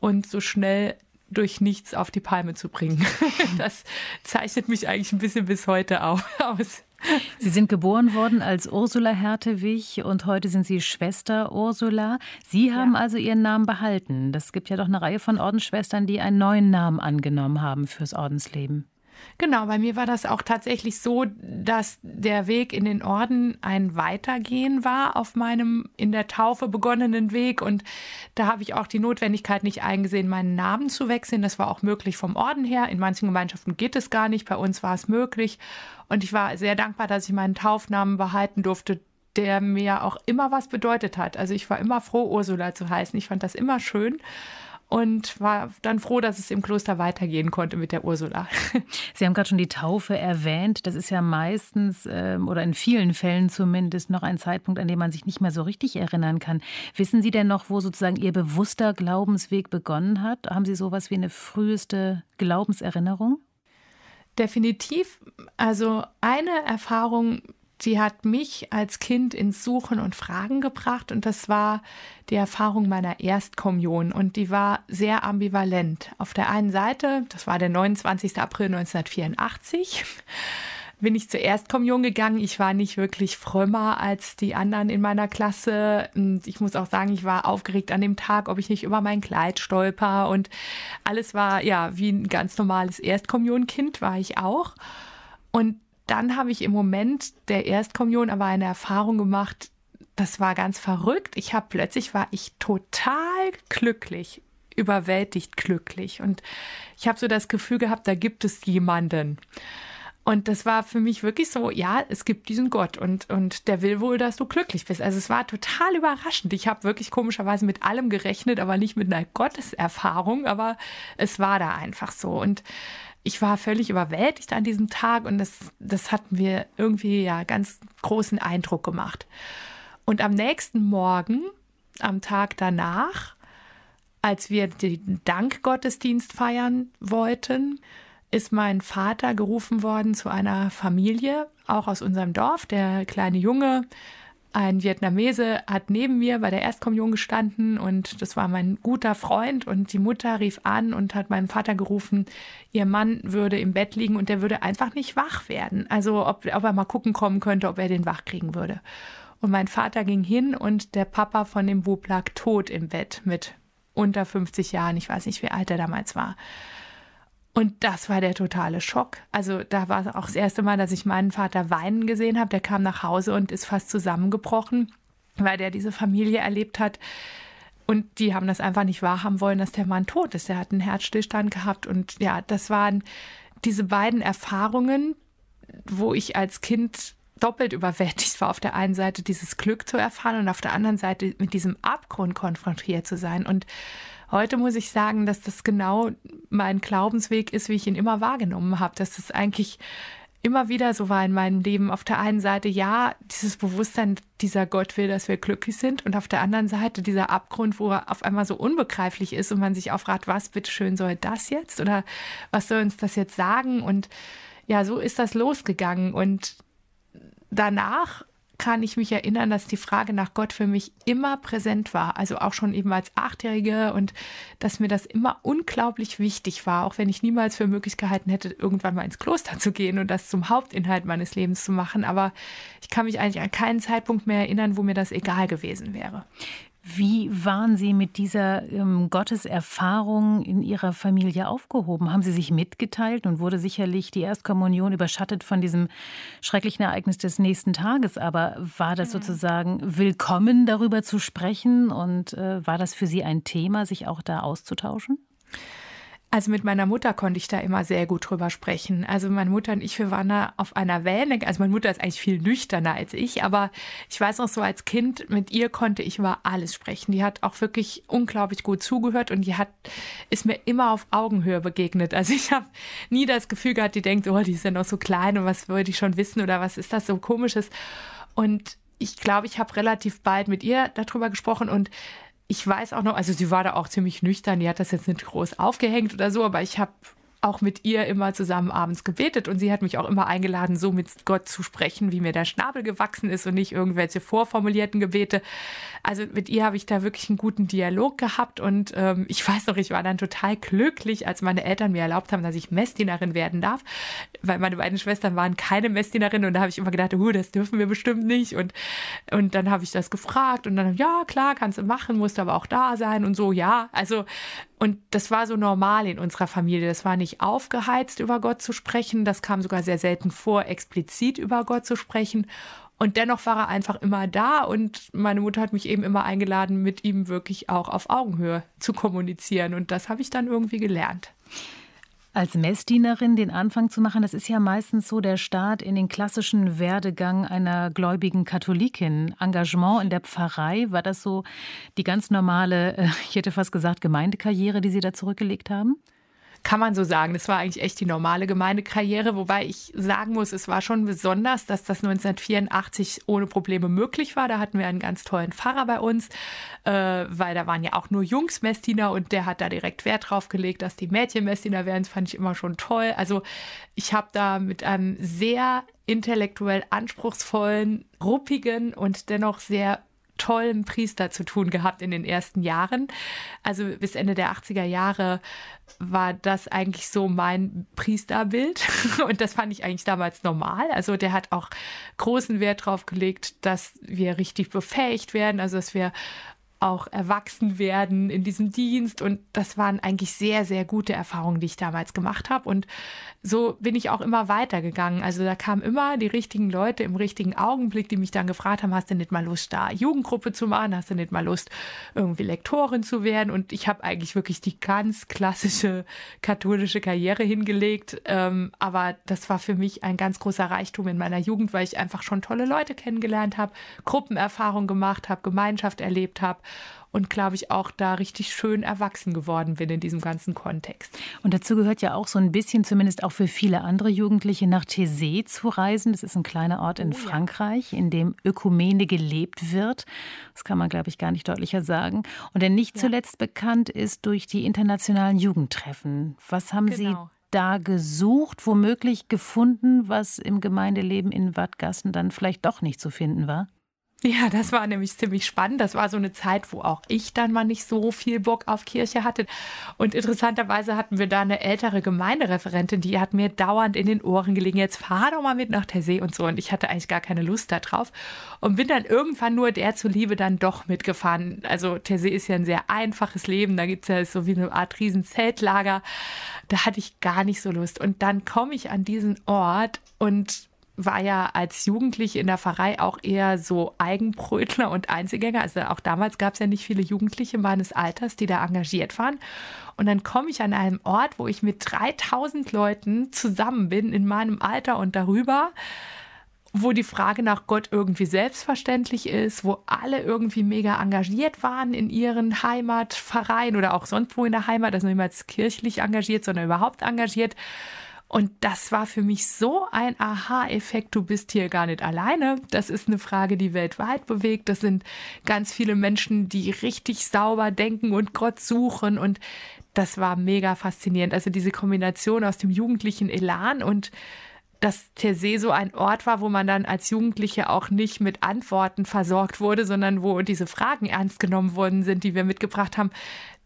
und so schnell durch nichts auf die Palme zu bringen. Das zeichnet mich eigentlich ein bisschen bis heute auch aus. Sie sind geboren worden als Ursula Hertewich und heute sind Sie Schwester Ursula. Sie haben ja. also Ihren Namen behalten. Das gibt ja doch eine Reihe von Ordensschwestern, die einen neuen Namen angenommen haben fürs Ordensleben. Genau, bei mir war das auch tatsächlich so, dass der Weg in den Orden ein Weitergehen war auf meinem in der Taufe begonnenen Weg. Und da habe ich auch die Notwendigkeit nicht eingesehen, meinen Namen zu wechseln. Das war auch möglich vom Orden her. In manchen Gemeinschaften geht es gar nicht, bei uns war es möglich. Und ich war sehr dankbar, dass ich meinen Taufnamen behalten durfte, der mir auch immer was bedeutet hat. Also ich war immer froh, Ursula zu heißen. Ich fand das immer schön. Und war dann froh, dass es im Kloster weitergehen konnte mit der Ursula. Sie haben gerade schon die Taufe erwähnt. Das ist ja meistens oder in vielen Fällen zumindest noch ein Zeitpunkt, an dem man sich nicht mehr so richtig erinnern kann. Wissen Sie denn noch, wo sozusagen Ihr bewusster Glaubensweg begonnen hat? Haben Sie sowas wie eine früheste Glaubenserinnerung? Definitiv. Also eine Erfahrung, die hat mich als Kind ins Suchen und Fragen gebracht und das war die Erfahrung meiner Erstkommunion und die war sehr ambivalent. Auf der einen Seite, das war der neunundzwanzigster April neunzehnhundertvierundachtzig, bin ich zur Erstkommunion gegangen. Ich war nicht wirklich frömmer als die anderen in meiner Klasse und ich muss auch sagen, ich war aufgeregt an dem Tag, ob ich nicht über mein Kleid stolper und alles war ja wie ein ganz normales Erstkommunionkind war ich auch und dann habe ich im Moment der Erstkommunion aber eine Erfahrung gemacht, das war ganz verrückt. Ich habe plötzlich war ich total glücklich, überwältigt glücklich. Und ich habe so das Gefühl gehabt, da gibt es jemanden. Und das war für mich wirklich so, ja, es gibt diesen Gott und, und der will wohl, dass du glücklich bist. Also es war total überraschend. Ich habe wirklich komischerweise mit allem gerechnet, aber nicht mit einer Gotteserfahrung, aber es war da einfach so. Und ich war völlig überwältigt an diesem Tag und das, das hat mir irgendwie ja ganz großen Eindruck gemacht. Und am nächsten Morgen, am Tag danach, als wir den Dankgottesdienst feiern wollten, ist mein Vater gerufen worden zu einer Familie, auch aus unserem Dorf. Der kleine Junge Ein Vietnamese hat neben mir bei der Erstkommunion gestanden und das war mein guter Freund und die Mutter rief an und hat meinem Vater gerufen, ihr Mann würde im Bett liegen und der würde einfach nicht wach werden. Also ob, ob er mal gucken kommen könnte, ob er den wach kriegen würde. Und mein Vater ging hin und der Papa von dem Bub lag tot im Bett mit unter fünfzig Jahren. Ich weiß nicht, wie alt er damals war. Und das war der totale Schock. Also da war auch das erste Mal, dass ich meinen Vater weinen gesehen habe. Der kam nach Hause und ist fast zusammengebrochen, weil der diese Familie erlebt hat. Und die haben das einfach nicht wahrhaben wollen, dass der Mann tot ist. Der hat einen Herzstillstand gehabt. Und ja, das waren diese beiden Erfahrungen, wo ich als Kind doppelt überwältigt war. Auf der einen Seite dieses Glück zu erfahren und auf der anderen Seite mit diesem Abgrund konfrontiert zu sein. Und heute muss ich sagen, dass das genau mein Glaubensweg ist, wie ich ihn immer wahrgenommen habe. Dass das eigentlich immer wieder so war in meinem Leben. Auf der einen Seite, ja, dieses Bewusstsein, dieser Gott will, dass wir glücklich sind. Und auf der anderen Seite dieser Abgrund, wo er auf einmal so unbegreiflich ist und man sich auch fragt, was bitteschön soll das jetzt? Oder was soll uns das jetzt sagen? Und ja, so ist das losgegangen. Und danach kann ich mich erinnern, dass die Frage nach Gott für mich immer präsent war. Also auch schon eben als Achtjährige und dass mir das immer unglaublich wichtig war, auch wenn ich niemals für möglich gehalten hätte, irgendwann mal ins Kloster zu gehen und das zum Hauptinhalt meines Lebens zu machen. Aber ich kann mich eigentlich an keinen Zeitpunkt mehr erinnern, wo mir das egal gewesen wäre. Wie waren Sie mit dieser ähm, Gotteserfahrung in Ihrer Familie aufgehoben? Haben Sie sich mitgeteilt? Nun wurde sicherlich die Erstkommunion überschattet von diesem schrecklichen Ereignis des nächsten Tages. Aber war das sozusagen willkommen, darüber zu sprechen? Und äh, war das für Sie ein Thema, sich auch da auszutauschen? Also mit meiner Mutter konnte ich da immer sehr gut drüber sprechen. Also meine Mutter und ich, wir waren da auf einer Welle. Also meine Mutter ist eigentlich viel nüchterner als ich, aber ich weiß noch so als Kind, mit ihr konnte ich über alles sprechen. Die hat auch wirklich unglaublich gut zugehört und die hat, ist mir immer auf Augenhöhe begegnet. Also ich habe nie das Gefühl gehabt, die denkt, oh, die ist ja noch so klein und was würde ich schon wissen oder was ist das so Komisches. Und ich glaube, ich habe relativ bald mit ihr darüber gesprochen und ich weiß auch noch, also sie war da auch ziemlich nüchtern, die hat das jetzt nicht groß aufgehängt oder so, aber ich habe auch mit ihr immer zusammen abends gebetet und sie hat mich auch immer eingeladen, so mit Gott zu sprechen, wie mir der Schnabel gewachsen ist und nicht irgendwelche vorformulierten Gebete. Also mit ihr habe ich da wirklich einen guten Dialog gehabt und ähm, ich weiß noch, ich war dann total glücklich, als meine Eltern mir erlaubt haben, dass ich Messdienerin werden darf, weil meine beiden Schwestern waren keine Messdienerinnen und da habe ich immer gedacht, uh, das dürfen wir bestimmt nicht und, und dann habe ich das gefragt und dann, ja klar, kannst du machen, musst aber auch da sein und so, ja, also und das war so normal in unserer Familie. Das war nicht aufgeheizt, über Gott zu sprechen. Das kam sogar sehr selten vor, explizit über Gott zu sprechen. Und dennoch war er einfach immer da. Und meine Mutter hat mich eben immer eingeladen, mit ihm wirklich auch auf Augenhöhe zu kommunizieren. Und das habe ich dann irgendwie gelernt. Als Messdienerin den Anfang zu machen, das ist ja meistens so der Start in den klassischen Werdegang einer gläubigen Katholikin. Engagement in der Pfarrei, war das so die ganz normale, ich hätte fast gesagt, Gemeindekarriere, die Sie da zurückgelegt haben? Kann man so sagen. Das war eigentlich echt die normale Gemeindekarriere, wobei ich sagen muss, es war schon besonders, dass das neunzehnhundertvierundachtzig ohne Probleme möglich war. Da hatten wir einen ganz tollen Pfarrer bei uns, äh, weil da waren ja auch nur Jungs Messdiener und der hat da direkt Wert drauf gelegt, dass die Mädchen Messdiener werden. Das fand ich immer schon toll. Also ich habe da mit einem sehr intellektuell anspruchsvollen, ruppigen und dennoch sehr tollen Priester zu tun gehabt in den ersten Jahren. Also bis Ende der achtziger Jahre war das eigentlich so mein Priesterbild und das fand ich eigentlich damals normal. Also der hat auch großen Wert drauf gelegt, dass wir richtig befähigt werden, also dass wir auch erwachsen werden in diesem Dienst und das waren eigentlich sehr, sehr gute Erfahrungen, die ich damals gemacht habe und so bin ich auch immer weitergegangen. Also da kamen immer die richtigen Leute im richtigen Augenblick, die mich dann gefragt haben, hast du nicht mal Lust, da Jugendgruppe zu machen, hast du nicht mal Lust, irgendwie Lektorin zu werden und ich habe eigentlich wirklich die ganz klassische katholische Karriere hingelegt, aber das war für mich ein ganz großer Reichtum in meiner Jugend, weil ich einfach schon tolle Leute kennengelernt habe, Gruppenerfahrung gemacht habe, Gemeinschaft erlebt habe und glaube ich auch da richtig schön erwachsen geworden bin in diesem ganzen Kontext. Und dazu gehört ja auch so ein bisschen, zumindest auch für viele andere Jugendliche, nach Taizé zu reisen. Das ist ein kleiner Ort in oh, ja. Frankreich, in dem Ökumene gelebt wird. Das kann man, glaube ich, gar nicht deutlicher sagen. Und der nicht ja. zuletzt bekannt ist durch die internationalen Jugendtreffen. Was haben genau. Sie da gesucht, womöglich gefunden, was im Gemeindeleben in Wadgassen dann vielleicht doch nicht zu finden war? Ja, das war nämlich ziemlich spannend. Das war so eine Zeit, wo auch ich dann mal nicht so viel Bock auf Kirche hatte. Und interessanterweise hatten wir da eine ältere Gemeindereferentin, die hat mir dauernd in den Ohren gelegen, jetzt fahr doch mal mit nach Taizé und so. Und ich hatte eigentlich gar keine Lust da drauf und bin dann irgendwann nur der zuliebe dann doch mitgefahren. Also Taizé ist ja ein sehr einfaches Leben. Da gibt es ja so wie eine Art Riesenzeltlager. Da hatte ich gar nicht so Lust. Und dann komme ich an diesen Ort und war ja als Jugendliche in der Pfarrei auch eher so Eigenbrötler und Einzelgänger. Also auch damals gab es ja nicht viele Jugendliche meines Alters, die da engagiert waren. Und dann komme ich an einem Ort, wo ich mit dreitausend Leuten zusammen bin, in meinem Alter und darüber, wo die Frage nach Gott irgendwie selbstverständlich ist, wo alle irgendwie mega engagiert waren in ihren Heimatvereinen oder auch sonst wo in der Heimat, also niemals kirchlich engagiert, sondern überhaupt engagiert. Und das war für mich so ein Aha-Effekt, du bist hier gar nicht alleine. Das ist eine Frage, die weltweit bewegt. Das sind ganz viele Menschen, die richtig sauber denken und Gott suchen. Und das war mega faszinierend. Also diese Kombination aus dem jugendlichen Elan und dass Taizé so ein Ort war, wo man dann als Jugendliche auch nicht mit Antworten versorgt wurde, sondern wo diese Fragen ernst genommen worden sind, die wir mitgebracht haben,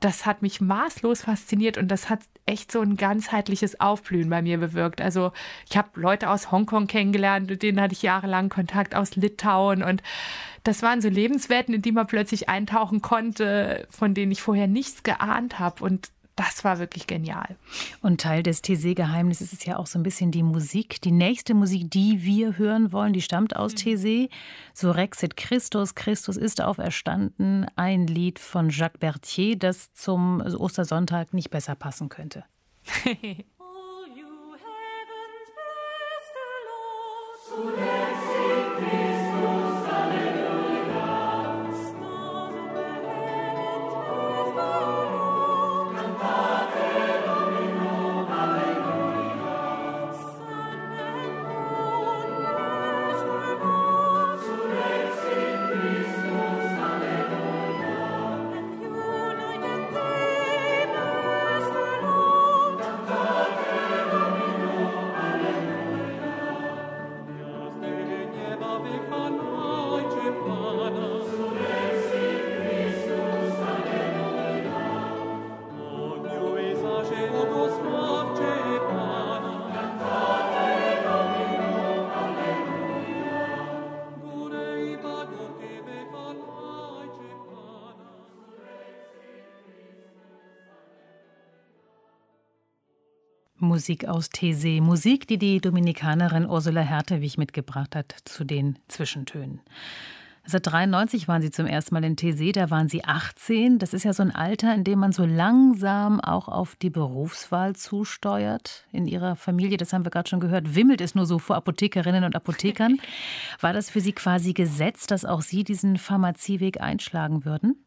das hat mich maßlos fasziniert und das hat echt so ein ganzheitliches Aufblühen bei mir bewirkt. Also ich habe Leute aus Hongkong kennengelernt, mit denen hatte ich jahrelang Kontakt, aus Litauen, und das waren so Lebenswelten, in die man plötzlich eintauchen konnte, von denen ich vorher nichts geahnt habe, und das war wirklich genial. Und Teil des Taizé-Geheimnisses ist ja auch so ein bisschen die Musik. Die nächste Musik, die wir hören wollen, die stammt aus mhm. Taizé. So Rexit Christus, Christus ist auferstanden. Ein Lied von Jacques Berthier, das zum Ostersonntag nicht besser passen könnte. Musik aus Taizé, Musik, die die Dominikanerin Ursula Hertewich mitgebracht hat zu den Zwischentönen. neunzehnhundertdreiundneunzig waren sie zum ersten Mal in Taizé, da waren sie achtzehn. Das ist ja so ein Alter, in dem man so langsam auch auf die Berufswahl zusteuert. In ihrer Familie, das haben wir gerade schon gehört, wimmelt es nur so vor Apothekerinnen und Apothekern. War das für sie quasi gesetzt, dass auch sie diesen Pharmazieweg einschlagen würden?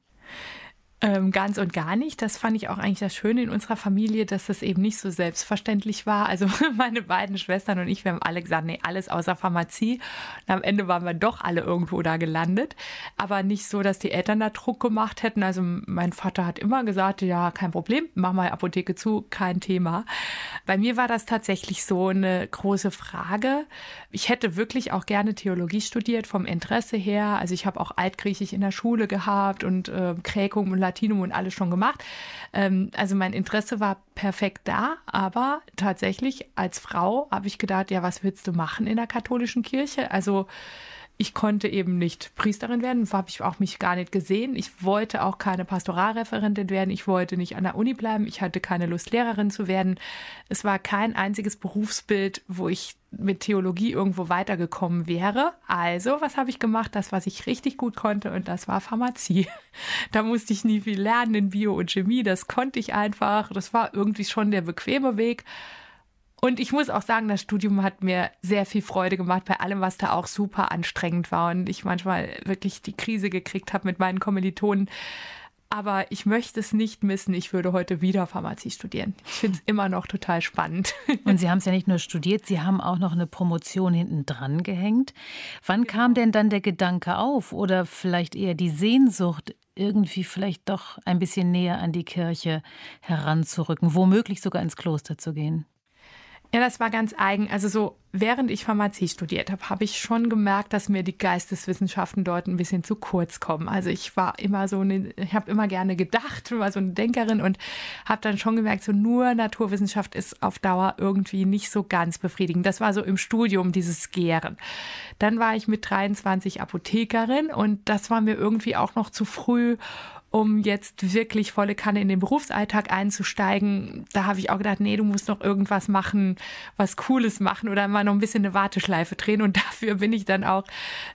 Ganz und gar nicht. Das fand ich auch eigentlich das Schöne in unserer Familie, dass das eben nicht so selbstverständlich war. Also meine beiden Schwestern und ich, wir haben alle gesagt, nee, alles außer Pharmazie. Und am Ende waren wir doch alle irgendwo da gelandet. Aber nicht so, dass die Eltern da Druck gemacht hätten. Also mein Vater hat immer gesagt, ja, kein Problem, mach mal Apotheke zu, kein Thema. Bei mir war das tatsächlich so eine große Frage. Ich hätte wirklich auch gerne Theologie studiert vom Interesse her. Also ich habe auch Altgriechisch in der Schule gehabt und äh, Kräkum und Latinum und alles schon gemacht. Also mein Interesse war perfekt da, aber tatsächlich als Frau habe ich gedacht, ja, was willst du machen in der katholischen Kirche? Also ich konnte eben nicht Priesterin werden, habe ich auch mich gar nicht gesehen. Ich wollte auch keine Pastoralreferentin werden, ich wollte nicht an der Uni bleiben, ich hatte keine Lust, Lehrerin zu werden. Es war kein einziges Berufsbild, wo ich mit Theologie irgendwo weitergekommen wäre. Also, was habe ich gemacht? Das, was ich richtig gut konnte, und das war Pharmazie. Da musste ich nie viel lernen in Bio und Chemie, das konnte ich einfach. Das war irgendwie schon der bequeme Weg. Und ich muss auch sagen, das Studium hat mir sehr viel Freude gemacht, bei allem, was da auch super anstrengend war und ich manchmal wirklich die Krise gekriegt habe mit meinen Kommilitonen. Aber ich möchte es nicht missen, ich würde heute wieder Pharmazie studieren. Ich finde es immer noch total spannend. Und Sie haben es ja nicht nur studiert, Sie haben auch noch eine Promotion hinten dran gehängt. Wann kam denn dann der Gedanke auf oder vielleicht eher die Sehnsucht, irgendwie vielleicht doch ein bisschen näher an die Kirche heranzurücken, womöglich sogar ins Kloster zu gehen? Ja, das war ganz eigen. Also so, während ich Pharmazie studiert habe, habe ich schon gemerkt, dass mir die Geisteswissenschaften dort ein bisschen zu kurz kommen. Also ich war immer so, eine, ich habe immer gerne gedacht, war so eine Denkerin und habe dann schon gemerkt, so nur Naturwissenschaft ist auf Dauer irgendwie nicht so ganz befriedigend. Das war so im Studium dieses Gären. Dann war ich mit dreiundzwanzig Apothekerin und das war mir irgendwie auch noch zu früh, um jetzt wirklich volle Kanne in den Berufsalltag einzusteigen. Da habe ich auch gedacht, nee, du musst noch irgendwas machen, was Cooles machen oder mal noch ein bisschen eine Warteschleife drehen. Und dafür bin ich dann auch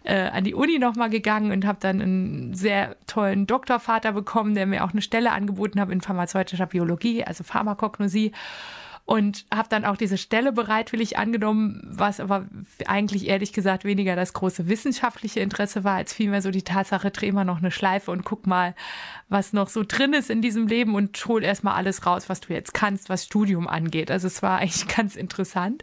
äh, an die Uni nochmal gegangen und habe dann einen sehr tollen Doktorvater bekommen, der mir auch eine Stelle angeboten hat in pharmazeutischer Biologie, also Pharmakognosie. Und habe dann auch diese Stelle bereitwillig angenommen, was aber eigentlich ehrlich gesagt weniger das große wissenschaftliche Interesse war, als vielmehr so die Tatsache, dreh mal noch eine Schleife und guck mal, was noch so drin ist in diesem Leben und hol erstmal alles raus, was du jetzt kannst, was Studium angeht. Also es war eigentlich ganz interessant.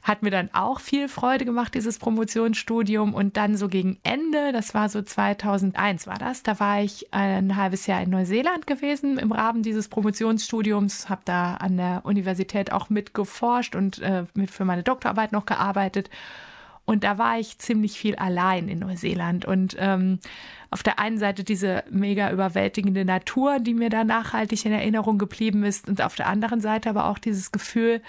Hat mir dann auch viel Freude gemacht, dieses Promotionsstudium. Und dann so gegen Ende, das war so zweitausendeins war das, da war ich ein halbes Jahr in Neuseeland gewesen im Rahmen dieses Promotionsstudiums, habe da an der Universität auch mit geforscht und äh, mit für meine Doktorarbeit noch gearbeitet. Und da war ich ziemlich viel allein in Neuseeland. Und ähm, auf der einen Seite diese mega überwältigende Natur, die mir da nachhaltig in Erinnerung geblieben ist. Und auf der anderen Seite aber auch dieses Gefühl,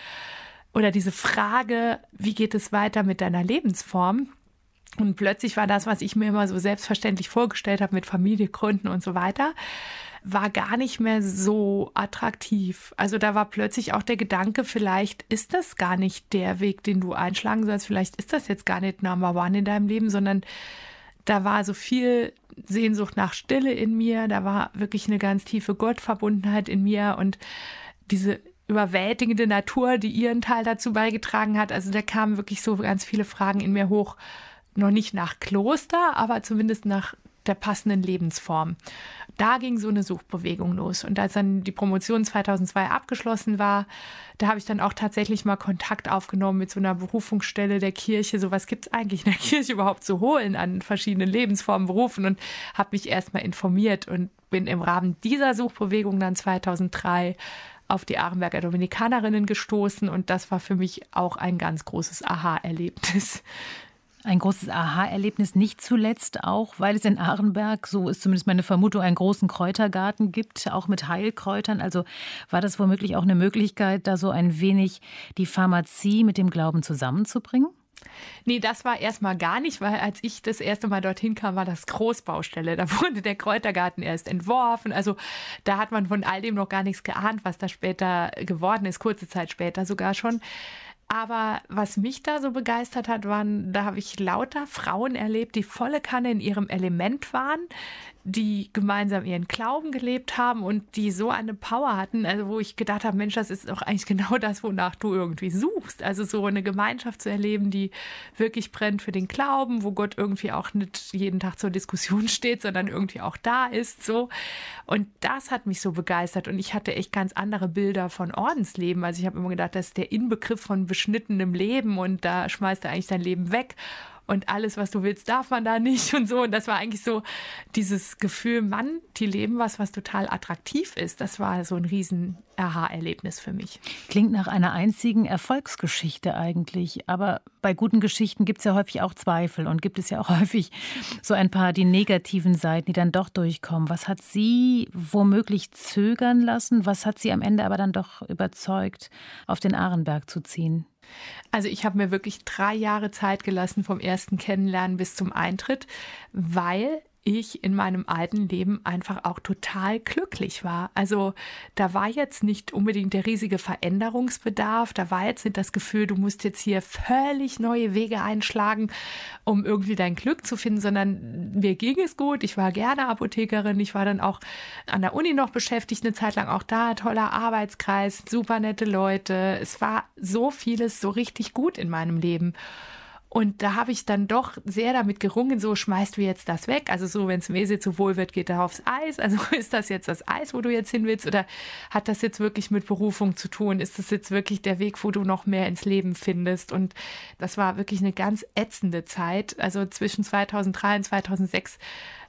oder diese Frage, wie geht es weiter mit deiner Lebensform? Und plötzlich war das, was ich mir immer so selbstverständlich vorgestellt habe mit Familie gründen und so weiter, war gar nicht mehr so attraktiv. Also da war plötzlich auch der Gedanke, vielleicht ist das gar nicht der Weg, den du einschlagen sollst. Vielleicht ist das jetzt gar nicht Number One in deinem Leben, sondern da war so viel Sehnsucht nach Stille in mir. Da war wirklich eine ganz tiefe Gottverbundenheit in mir und diese überwältigende Natur, die ihren Teil dazu beigetragen hat. Also da kamen wirklich so ganz viele Fragen in mir hoch, noch nicht nach Kloster, aber zumindest nach der passenden Lebensform. Da ging so eine Suchbewegung los. Und als dann die Promotion zweitausendzwei abgeschlossen war, da habe ich dann auch tatsächlich mal Kontakt aufgenommen mit so einer Berufungsstelle der Kirche. So was gibt es eigentlich in der Kirche überhaupt zu holen an verschiedenen Lebensformen, Berufen, und habe mich erstmal informiert und bin im Rahmen dieser Suchbewegung dann zweitausenddrei auf die Arenberger Dominikanerinnen gestoßen und das war für mich auch ein ganz großes Aha-Erlebnis. Ein großes Aha-Erlebnis, nicht zuletzt auch, weil es in Arenberg, so ist zumindest meine Vermutung, einen großen Kräutergarten gibt, auch mit Heilkräutern. Also war das womöglich auch eine Möglichkeit, da so ein wenig die Pharmazie mit dem Glauben zusammenzubringen? Nee, das war erstmal gar nicht, weil als ich das erste Mal dorthin kam, war das Großbaustelle. Da wurde der Kräutergarten erst entworfen. Also da hat man von all dem noch gar nichts geahnt, was da später geworden ist, kurze Zeit später sogar schon. Aber was mich da so begeistert hat, waren, da habe ich lauter Frauen erlebt, die volle Kanne in ihrem Element waren, die gemeinsam ihren Glauben gelebt haben und die so eine Power hatten, also wo ich gedacht habe, Mensch, das ist doch eigentlich genau das, wonach du irgendwie suchst. Also so eine Gemeinschaft zu erleben, die wirklich brennt für den Glauben, wo Gott irgendwie auch nicht jeden Tag zur Diskussion steht, sondern irgendwie auch da ist. So. Und das hat mich so begeistert und ich hatte echt ganz andere Bilder von Ordensleben. Also ich habe immer gedacht, das ist der Inbegriff von beschnittenem Leben und da schmeißt du eigentlich dein Leben weg. Und alles, was du willst, darf man da nicht und so. Und das war eigentlich so dieses Gefühl, Mann, die leben was, was total attraktiv ist. Das war so ein riesen Aha-Erlebnis für mich. Klingt nach einer einzigen Erfolgsgeschichte eigentlich. Aber bei guten Geschichten gibt es ja häufig auch Zweifel. Und gibt es ja auch häufig so ein paar die negativen Seiten, die dann doch durchkommen. Was hat Sie womöglich zögern lassen? Was hat Sie am Ende aber dann doch überzeugt, auf den Arenberg zu ziehen? Also ich habe mir wirklich drei Jahre Zeit gelassen vom ersten Kennenlernen bis zum Eintritt, weil ich in meinem alten Leben einfach auch total glücklich war. Also da war jetzt nicht unbedingt der riesige Veränderungsbedarf, da war jetzt nicht das Gefühl, du musst jetzt hier völlig neue Wege einschlagen, um irgendwie dein Glück zu finden, sondern mir ging es gut, ich war gerne Apothekerin, ich war dann auch an der Uni noch beschäftigt, eine Zeit lang auch da, toller Arbeitskreis, super nette Leute, es war so vieles so richtig gut in meinem Leben. Und da habe ich dann doch sehr damit gerungen, so schmeißt du jetzt das weg. Also so, wenn es Mese zu wohl wird, geht er aufs Eis. Also ist das jetzt das Eis, wo du jetzt hin willst? Oder hat das jetzt wirklich mit Berufung zu tun? Ist das jetzt wirklich der Weg, wo du noch mehr ins Leben findest? Und das war wirklich eine ganz ätzende Zeit. Also zwischen zweitausenddrei und zweitausendsechs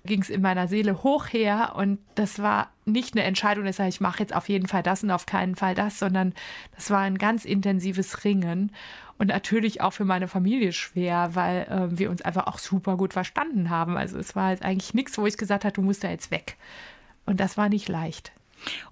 ging es in meiner Seele hoch her. Und das war nicht eine Entscheidung, dass ich mache jetzt auf jeden Fall das und auf keinen Fall das, sondern das war ein ganz intensives Ringen. Und natürlich auch für meine Familie schwer, weil äh, wir uns einfach auch super gut verstanden haben. Also es war jetzt eigentlich nichts, wo ich gesagt habe, du musst da jetzt weg. Und das war nicht leicht.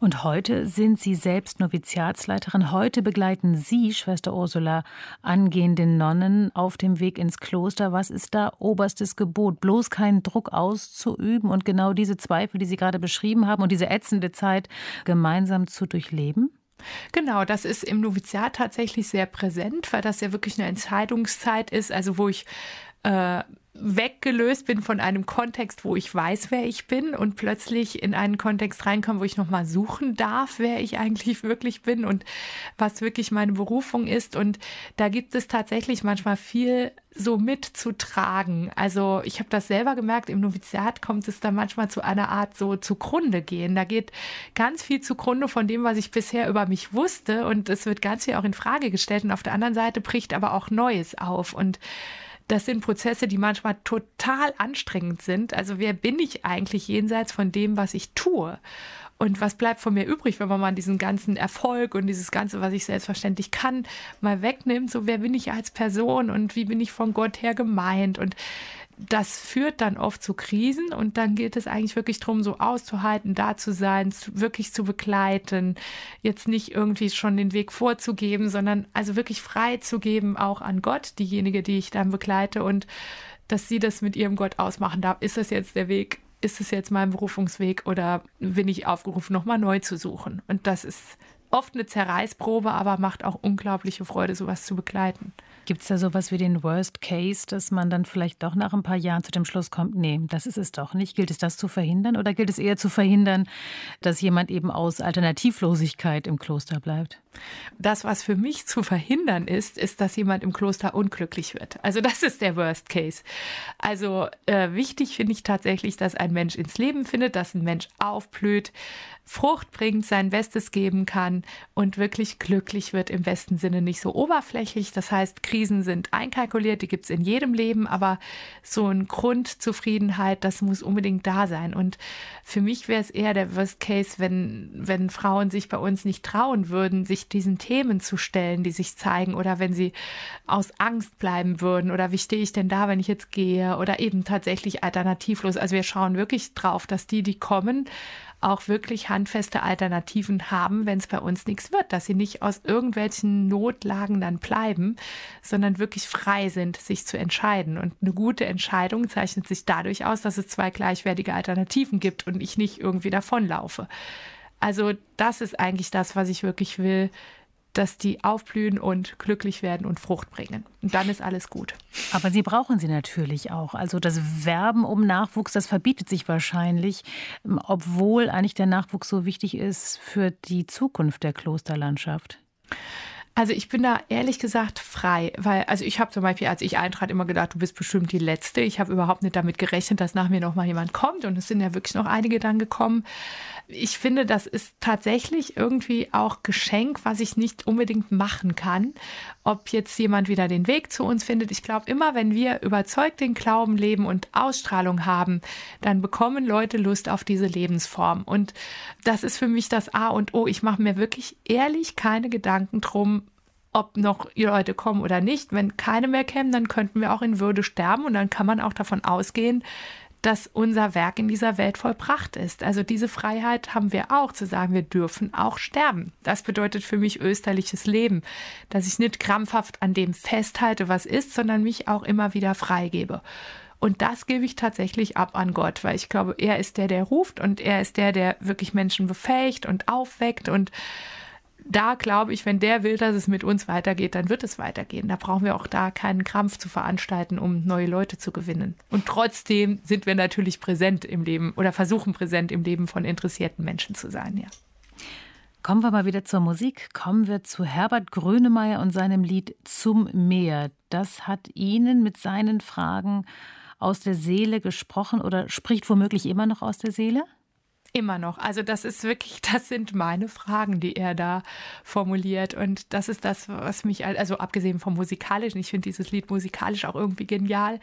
Und heute sind Sie selbst Noviziatsleiterin. Heute begleiten Sie, Schwester Ursula, angehende Nonnen auf dem Weg ins Kloster. Was ist da oberstes Gebot? Bloß keinen Druck auszuüben und genau diese Zweifel, die Sie gerade beschrieben haben und diese ätzende Zeit gemeinsam zu durchleben? Genau, das ist im Noviziat tatsächlich sehr präsent, weil das ja wirklich eine Entscheidungszeit ist, also wo ich äh, weggelöst bin von einem Kontext, wo ich weiß, wer ich bin und plötzlich in einen Kontext reinkomme, wo ich nochmal suchen darf, wer ich eigentlich wirklich bin und was wirklich meine Berufung ist. Und da gibt es tatsächlich manchmal viel so mitzutragen. Also ich habe das selber gemerkt, im Noviziat kommt es dann manchmal zu einer Art so zugrunde gehen. Da geht ganz viel zugrunde von dem, was ich bisher über mich wusste und es wird ganz viel auch in Frage gestellt und auf der anderen Seite bricht aber auch Neues auf und das sind Prozesse, die manchmal total anstrengend sind. Also wer bin ich eigentlich jenseits von dem, was ich tue? Und was bleibt von mir übrig, wenn man mal diesen ganzen Erfolg und dieses Ganze, was ich selbstverständlich kann, mal wegnimmt? So, wer bin ich als Person und wie bin ich von Gott her gemeint? Und das führt dann oft zu Krisen und dann gilt es eigentlich wirklich darum, so auszuhalten, da zu sein, wirklich zu begleiten, jetzt nicht irgendwie schon den Weg vorzugeben, sondern also wirklich freizugeben, auch an Gott, diejenige, die ich dann begleite und dass sie das mit ihrem Gott ausmachen darf. Ist das jetzt der Weg? Ist es jetzt mein Berufungsweg oder bin ich aufgerufen, nochmal neu zu suchen? Und das ist oft eine Zerreißprobe, aber macht auch unglaubliche Freude, sowas zu begleiten. Gibt es da sowas wie den Worst Case, dass man dann vielleicht doch nach ein paar Jahren zu dem Schluss kommt, nee, das ist es doch nicht. Gilt es, das zu verhindern oder gilt es eher zu verhindern, dass jemand eben aus Alternativlosigkeit im Kloster bleibt? Das, was für mich zu verhindern ist, ist, dass jemand im Kloster unglücklich wird. Also das ist der Worst Case. Also äh, wichtig finde ich tatsächlich, dass ein Mensch ins Leben findet, dass ein Mensch aufblüht, Frucht bringt, sein Bestes geben kann und wirklich glücklich wird im besten Sinne, nicht so oberflächlich. Das heißt, Krisen sind einkalkuliert, die gibt es in jedem Leben, aber so eine Grundzufriedenheit, das muss unbedingt da sein. Und für mich wäre es eher der Worst Case, wenn, wenn Frauen sich bei uns nicht trauen würden, sich diesen Themen zu stellen, die sich zeigen oder wenn sie aus Angst bleiben würden oder wie stehe ich denn da, wenn ich jetzt gehe oder eben tatsächlich alternativlos. Also wir schauen wirklich drauf, dass die, die kommen, auch wirklich handfeste Alternativen haben, wenn es bei uns nichts wird, dass sie nicht aus irgendwelchen Notlagen dann bleiben, sondern wirklich frei sind, sich zu entscheiden. Und eine gute Entscheidung zeichnet sich dadurch aus, dass es zwei gleichwertige Alternativen gibt und ich nicht irgendwie davonlaufe. Also das ist eigentlich das, was ich wirklich will, dass die aufblühen und glücklich werden und Frucht bringen. Und dann ist alles gut. Aber Sie brauchen sie natürlich auch. Also das Werben um Nachwuchs, das verbietet sich wahrscheinlich, obwohl eigentlich der Nachwuchs so wichtig ist für die Zukunft der Klosterlandschaft. Also ich bin da ehrlich gesagt frei, weil also ich habe zum Beispiel, als ich eintrat, immer gedacht, du bist bestimmt die Letzte. Ich habe überhaupt nicht damit gerechnet, dass nach mir noch mal jemand kommt und es sind ja wirklich noch einige dann gekommen. Ich finde, das ist tatsächlich irgendwie auch Geschenk, was ich nicht unbedingt machen kann, ob jetzt jemand wieder den Weg zu uns findet. Ich glaube immer, wenn wir überzeugt den Glauben leben und Ausstrahlung haben, dann bekommen Leute Lust auf diese Lebensform und das ist für mich das A und O. Ich mache mir wirklich ehrlich keine Gedanken drum, ob noch Leute kommen oder nicht. Wenn keine mehr kämen, dann könnten wir auch in Würde sterben und dann kann man auch davon ausgehen, dass unser Werk in dieser Welt vollbracht ist. Also diese Freiheit haben wir auch, zu sagen, wir dürfen auch sterben. Das bedeutet für mich österliches Leben, dass ich nicht krampfhaft an dem festhalte, was ist, sondern mich auch immer wieder freigebe. Und das gebe ich tatsächlich ab an Gott, weil ich glaube, er ist der, der ruft und er ist der, der wirklich Menschen befähigt und aufweckt und da glaube ich, wenn der will, dass es mit uns weitergeht, dann wird es weitergehen. Da brauchen wir auch da keinen Krampf zu veranstalten, um neue Leute zu gewinnen. Und trotzdem sind wir natürlich präsent im Leben oder versuchen präsent im Leben von interessierten Menschen zu sein, ja. Kommen wir mal wieder zur Musik. Kommen wir zu Herbert Grönemeyer und seinem Lied Zum Meer. Das hat Ihnen mit seinen Fragen aus der Seele gesprochen oder spricht womöglich immer noch aus der Seele? Immer noch. Also das ist wirklich, das sind meine Fragen, die er da formuliert. Und das ist das, was mich, also abgesehen vom Musikalischen, ich finde dieses Lied musikalisch auch irgendwie genial,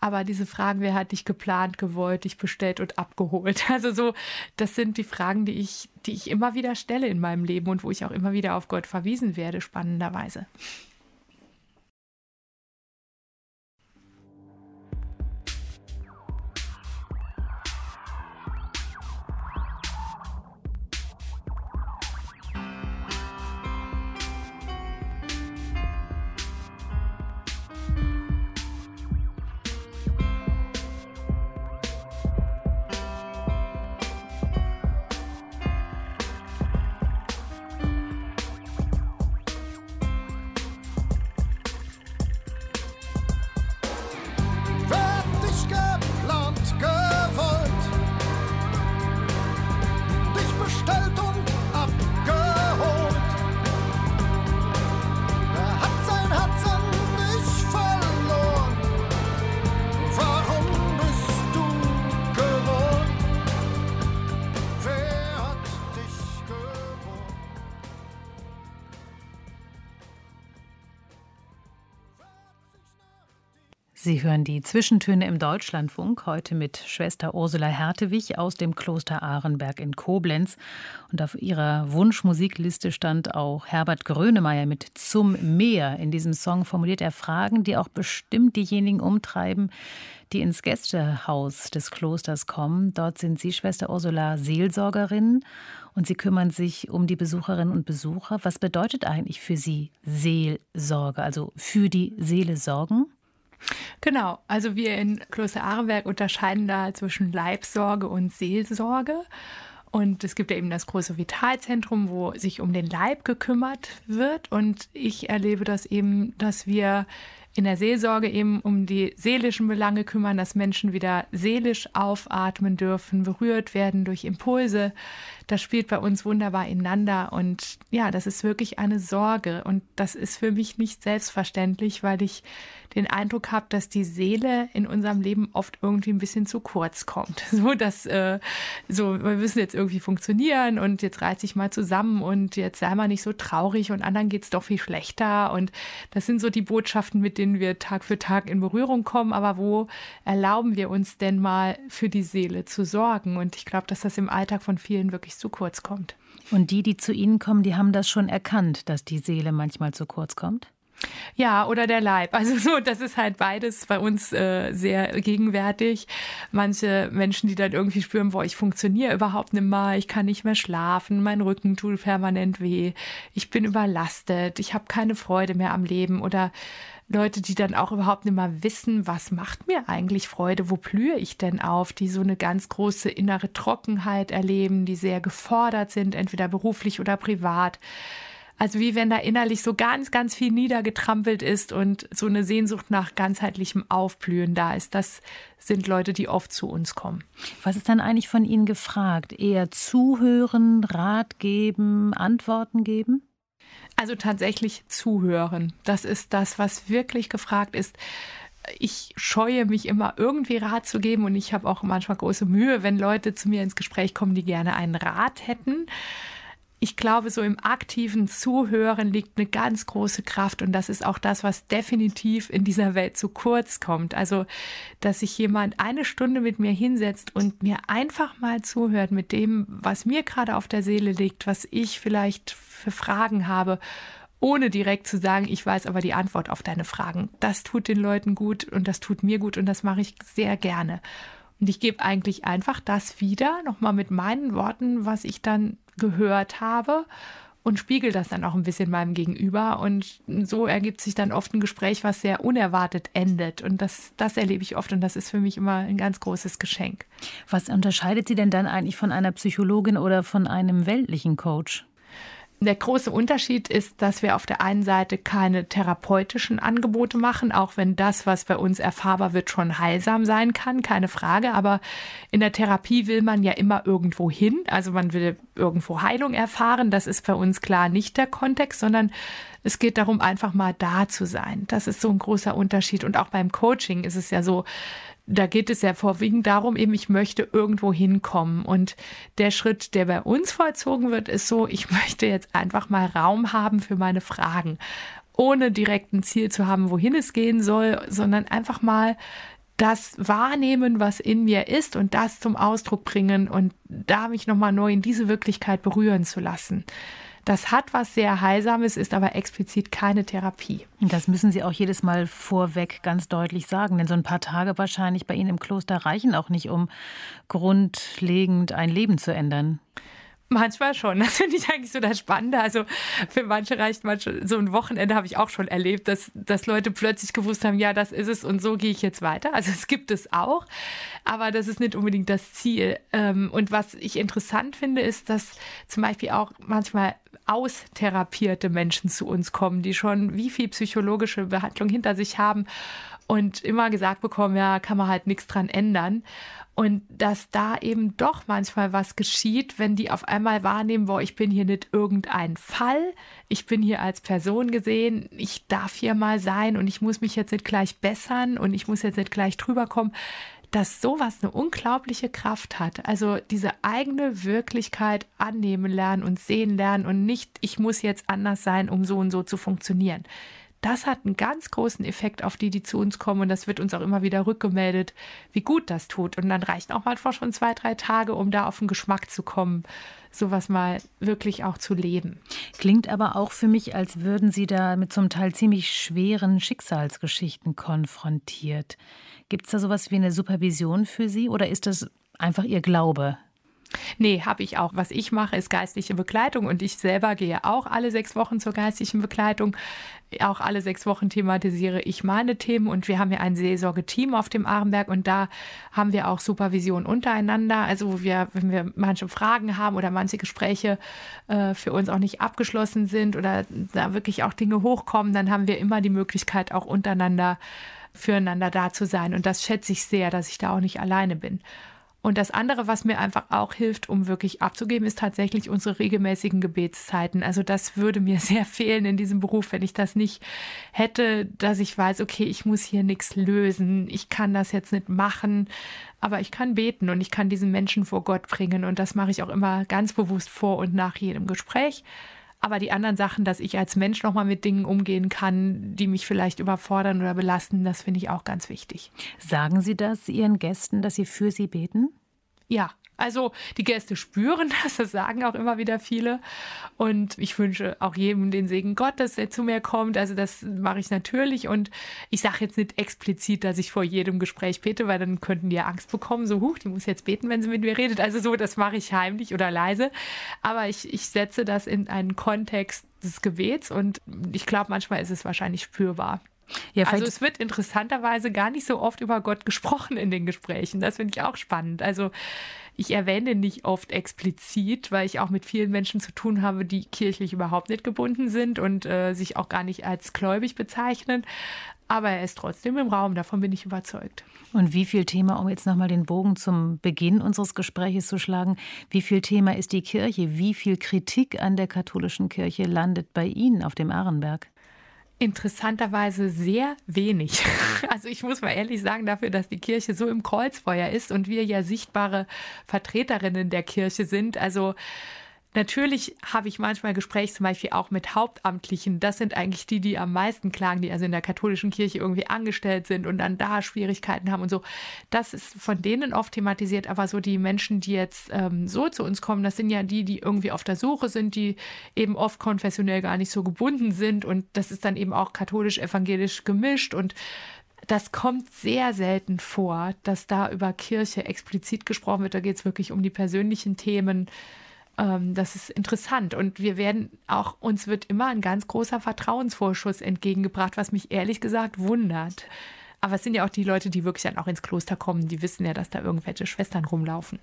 aber diese Fragen, wer hat dich geplant, gewollt, dich bestellt und abgeholt? Also so, das sind die Fragen, die ich, die ich immer wieder stelle in meinem Leben und wo ich auch immer wieder auf Gott verwiesen werde, spannenderweise. Sie hören die Zwischentöne im Deutschlandfunk, heute mit Schwester Ursula Hertewich aus dem Kloster Arenberg in Koblenz. Und auf ihrer Wunschmusikliste stand auch Herbert Grönemeyer mit Zum Meer. In diesem Song formuliert er Fragen, die auch bestimmt diejenigen umtreiben, die ins Gästehaus des Klosters kommen. Dort sind Sie, Schwester Ursula, Seelsorgerin und Sie kümmern sich um die Besucherinnen und Besucher. Was bedeutet eigentlich für Sie Seelsorge, also für die Seele sorgen? Genau, also wir in Kloster Arenberg unterscheiden da zwischen Leibsorge und Seelsorge. Und es gibt ja eben das große Vitalzentrum, wo sich um den Leib gekümmert wird. Und ich erlebe das eben, dass wir in der Seelsorge eben um die seelischen Belange kümmern, dass Menschen wieder seelisch aufatmen dürfen, berührt werden durch Impulse. Das spielt bei uns wunderbar ineinander. Und ja, das ist wirklich eine Sorge. Und das ist für mich nicht selbstverständlich, weil ich den Eindruck habe, dass die Seele in unserem Leben oft irgendwie ein bisschen zu kurz kommt. So, dass äh, so, wir müssen jetzt irgendwie funktionieren und jetzt reiß dich mal zusammen und jetzt sei mal nicht so traurig und anderen geht's doch viel schlechter. Und das sind so die Botschaften, mit denen wir Tag für Tag in Berührung kommen. Aber wo erlauben wir uns denn mal für die Seele zu sorgen? Und ich glaube, dass das im Alltag von vielen wirklich zu kurz kommt. Und die, die zu Ihnen kommen, die haben das schon erkannt, dass die Seele manchmal zu kurz kommt? Ja, oder der Leib. Also so, das ist halt beides bei uns äh, sehr gegenwärtig. Manche Menschen, die dann irgendwie spüren, boah, ich funktioniere überhaupt nicht mehr, ich kann nicht mehr schlafen, mein Rücken tut permanent weh, ich bin überlastet, ich habe keine Freude mehr am Leben, oder Leute, die dann auch überhaupt nicht mehr wissen, was macht mir eigentlich Freude, wo blühe ich denn auf, die so eine ganz große innere Trockenheit erleben, die sehr gefordert sind, entweder beruflich oder privat. Also wie wenn da innerlich so ganz, ganz viel niedergetrampelt ist und so eine Sehnsucht nach ganzheitlichem Aufblühen da ist. Das sind Leute, die oft zu uns kommen. Was ist dann eigentlich von Ihnen gefragt? Eher zuhören, Rat geben, Antworten geben? Also tatsächlich zuhören. Das ist das, was wirklich gefragt ist. Ich scheue mich immer, irgendwie Rat zu geben, und ich habe auch manchmal große Mühe, wenn Leute zu mir ins Gespräch kommen, die gerne einen Rat hätten. Ich glaube, so im aktiven Zuhören liegt eine ganz große Kraft, und das ist auch das, was definitiv in dieser Welt zu kurz kommt. Also, dass sich jemand eine Stunde mit mir hinsetzt und mir einfach mal zuhört mit dem, was mir gerade auf der Seele liegt, was ich vielleicht für Fragen habe, ohne direkt zu sagen, ich weiß aber die Antwort auf deine Fragen. Das tut den Leuten gut und das tut mir gut und das mache ich sehr gerne. Und ich gebe eigentlich einfach das wieder, nochmal mit meinen Worten, was ich dann gehört habe, und spiegel das dann auch ein bisschen meinem Gegenüber, und so ergibt sich dann oft ein Gespräch, was sehr unerwartet endet, und das, das erlebe ich oft, und das ist für mich immer ein ganz großes Geschenk. Was unterscheidet Sie denn dann eigentlich von einer Psychologin oder von einem weltlichen Coach? Der große Unterschied ist, dass wir auf der einen Seite keine therapeutischen Angebote machen, auch wenn das, was bei uns erfahrbar wird, schon heilsam sein kann, keine Frage. Aber in der Therapie will man ja immer irgendwo hin. Also man will irgendwo Heilung erfahren. Das ist bei uns klar nicht der Kontext, sondern es geht darum, einfach mal da zu sein. Das ist so ein großer Unterschied. Und auch beim Coaching ist es ja so, da geht es ja vorwiegend darum, eben ich möchte irgendwo hinkommen. Und der Schritt, der bei uns vollzogen wird, ist so, ich möchte jetzt einfach mal Raum haben für meine Fragen, ohne direkt ein Ziel zu haben, wohin es gehen soll, sondern einfach mal das wahrnehmen, was in mir ist und das zum Ausdruck bringen und da mich nochmal neu in diese Wirklichkeit berühren zu lassen. Das hat was sehr Heilsames, ist aber explizit keine Therapie. Das müssen Sie auch jedes Mal vorweg ganz deutlich sagen, denn so ein paar Tage wahrscheinlich bei Ihnen im Kloster reichen auch nicht, um grundlegend ein Leben zu ändern. Manchmal schon. Das finde ich eigentlich so das Spannende. Also für manche reicht manche, so ein Wochenende habe ich auch schon erlebt, dass, dass Leute plötzlich gewusst haben, ja, das ist es und so gehe ich jetzt weiter. Also es gibt es auch, aber das ist nicht unbedingt das Ziel. Und was ich interessant finde, ist, dass zum Beispiel auch manchmal austherapierte Menschen zu uns kommen, die schon wie viel psychologische Behandlung hinter sich haben und immer gesagt bekommen, ja, kann man halt nichts dran ändern. Und dass da eben doch manchmal was geschieht, wenn die auf einmal wahrnehmen, boah, ich bin hier nicht irgendein Fall, ich bin hier als Person gesehen, ich darf hier mal sein und ich muss mich jetzt nicht gleich bessern und ich muss jetzt nicht gleich drüber kommen, dass sowas eine unglaubliche Kraft hat. Also diese eigene Wirklichkeit annehmen lernen und sehen lernen und nicht, ich muss jetzt anders sein, um so und so zu funktionieren. Das hat einen ganz großen Effekt auf die, die zu uns kommen. Und das wird uns auch immer wieder rückgemeldet, wie gut das tut. Und dann reichen auch manchmal schon zwei, drei Tage, um da auf den Geschmack zu kommen, sowas mal wirklich auch zu leben. Klingt aber auch für mich, als würden Sie da mit zum Teil ziemlich schweren Schicksalsgeschichten konfrontiert. Gibt es da sowas wie eine Supervision für Sie oder ist das einfach Ihr Glaube? Nee, habe ich auch. Was ich mache, ist geistliche Begleitung und ich selber gehe auch alle sechs Wochen zur geistlichen Begleitung. Auch alle sechs Wochen thematisiere ich meine Themen und wir haben ja ein Seelsorgeteam auf dem Arenberg und da haben wir auch Supervision untereinander. Also wir, wenn wir manche Fragen haben oder manche Gespräche äh, für uns auch nicht abgeschlossen sind oder da wirklich auch Dinge hochkommen, dann haben wir immer die Möglichkeit auch untereinander füreinander da zu sein und das schätze ich sehr, dass ich da auch nicht alleine bin. Und das andere, was mir einfach auch hilft, um wirklich abzugeben, ist tatsächlich unsere regelmäßigen Gebetszeiten. Also das würde mir sehr fehlen in diesem Beruf, wenn ich das nicht hätte, dass ich weiß, okay, ich muss hier nichts lösen, ich kann das jetzt nicht machen, aber ich kann beten und ich kann diesen Menschen vor Gott bringen. Und das mache ich auch immer ganz bewusst vor und nach jedem Gespräch. Aber die anderen Sachen, dass ich als Mensch nochmal mit Dingen umgehen kann, die mich vielleicht überfordern oder belasten, das finde ich auch ganz wichtig. Sagen Sie das Ihren Gästen, dass Sie für sie beten? Ja, also die Gäste spüren das, das sagen auch immer wieder viele. Und ich wünsche auch jedem den Segen Gottes, der zu mir kommt. Also das mache ich natürlich und ich sage jetzt nicht explizit, dass ich vor jedem Gespräch bete, weil dann könnten die ja Angst bekommen. So, huch, die muss jetzt beten, wenn sie mit mir redet. Also so, das mache ich heimlich oder leise. Aber ich, ich setze das in einen Kontext des Gebets und ich glaube, manchmal ist es wahrscheinlich spürbar. Ja, also es wird interessanterweise gar nicht so oft über Gott gesprochen in den Gesprächen. Das finde ich auch spannend. Also ich erwähne nicht oft explizit, weil ich auch mit vielen Menschen zu tun habe, die kirchlich überhaupt nicht gebunden sind und äh, sich auch gar nicht als gläubig bezeichnen. Aber er ist trotzdem im Raum, davon bin ich überzeugt. Und wie viel Thema, um jetzt nochmal den Bogen zum Beginn unseres Gespräches zu schlagen, wie viel Thema ist die Kirche? Wie viel Kritik an der katholischen Kirche landet bei Ihnen auf dem Arenberg? Interessanterweise sehr wenig. Also ich muss mal ehrlich sagen, dafür, dass die Kirche so im Kreuzfeuer ist und wir ja sichtbare Vertreterinnen der Kirche sind. Also natürlich habe ich manchmal Gespräche zum Beispiel auch mit Hauptamtlichen. Das sind eigentlich die, die am meisten klagen, die also in der katholischen Kirche irgendwie angestellt sind und dann da Schwierigkeiten haben und so. Das ist von denen oft thematisiert, aber so die Menschen, die jetzt ähm, so zu uns kommen, das sind ja die, die irgendwie auf der Suche sind, die eben oft konfessionell gar nicht so gebunden sind und das ist dann eben auch katholisch-evangelisch gemischt und das kommt sehr selten vor, dass da über Kirche explizit gesprochen wird. Da geht es wirklich um die persönlichen Themen. Das ist interessant und wir werden auch, uns wird immer ein ganz großer Vertrauensvorschuss entgegengebracht, was mich ehrlich gesagt wundert. Aber es sind ja auch die Leute, die wirklich dann auch ins Kloster kommen, die wissen ja, dass da irgendwelche Schwestern rumlaufen.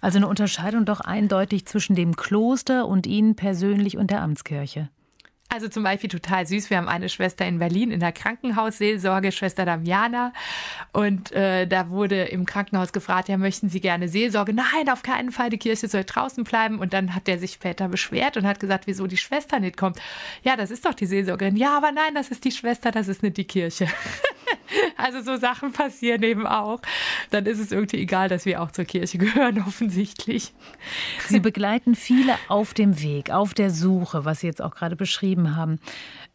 Also eine Unterscheidung doch eindeutig zwischen dem Kloster und Ihnen persönlich und der Amtskirche. Also zum Beispiel total süß, wir haben eine Schwester in Berlin in der Krankenhausseelsorge, Schwester Damiana, und äh, da wurde im Krankenhaus gefragt, ja, möchten Sie gerne Seelsorge? Nein, auf keinen Fall, die Kirche soll draußen bleiben. Und dann hat der sich später beschwert und hat gesagt, wieso die Schwester nicht kommt. Ja, das ist doch die Seelsorgerin. Ja, aber nein, das ist die Schwester, das ist nicht die Kirche. Also so Sachen passieren eben auch. Dann ist es irgendwie egal, dass wir auch zur Kirche gehören, offensichtlich. Sie begleiten viele auf dem Weg, auf der Suche, was Sie jetzt auch gerade beschrieben haben.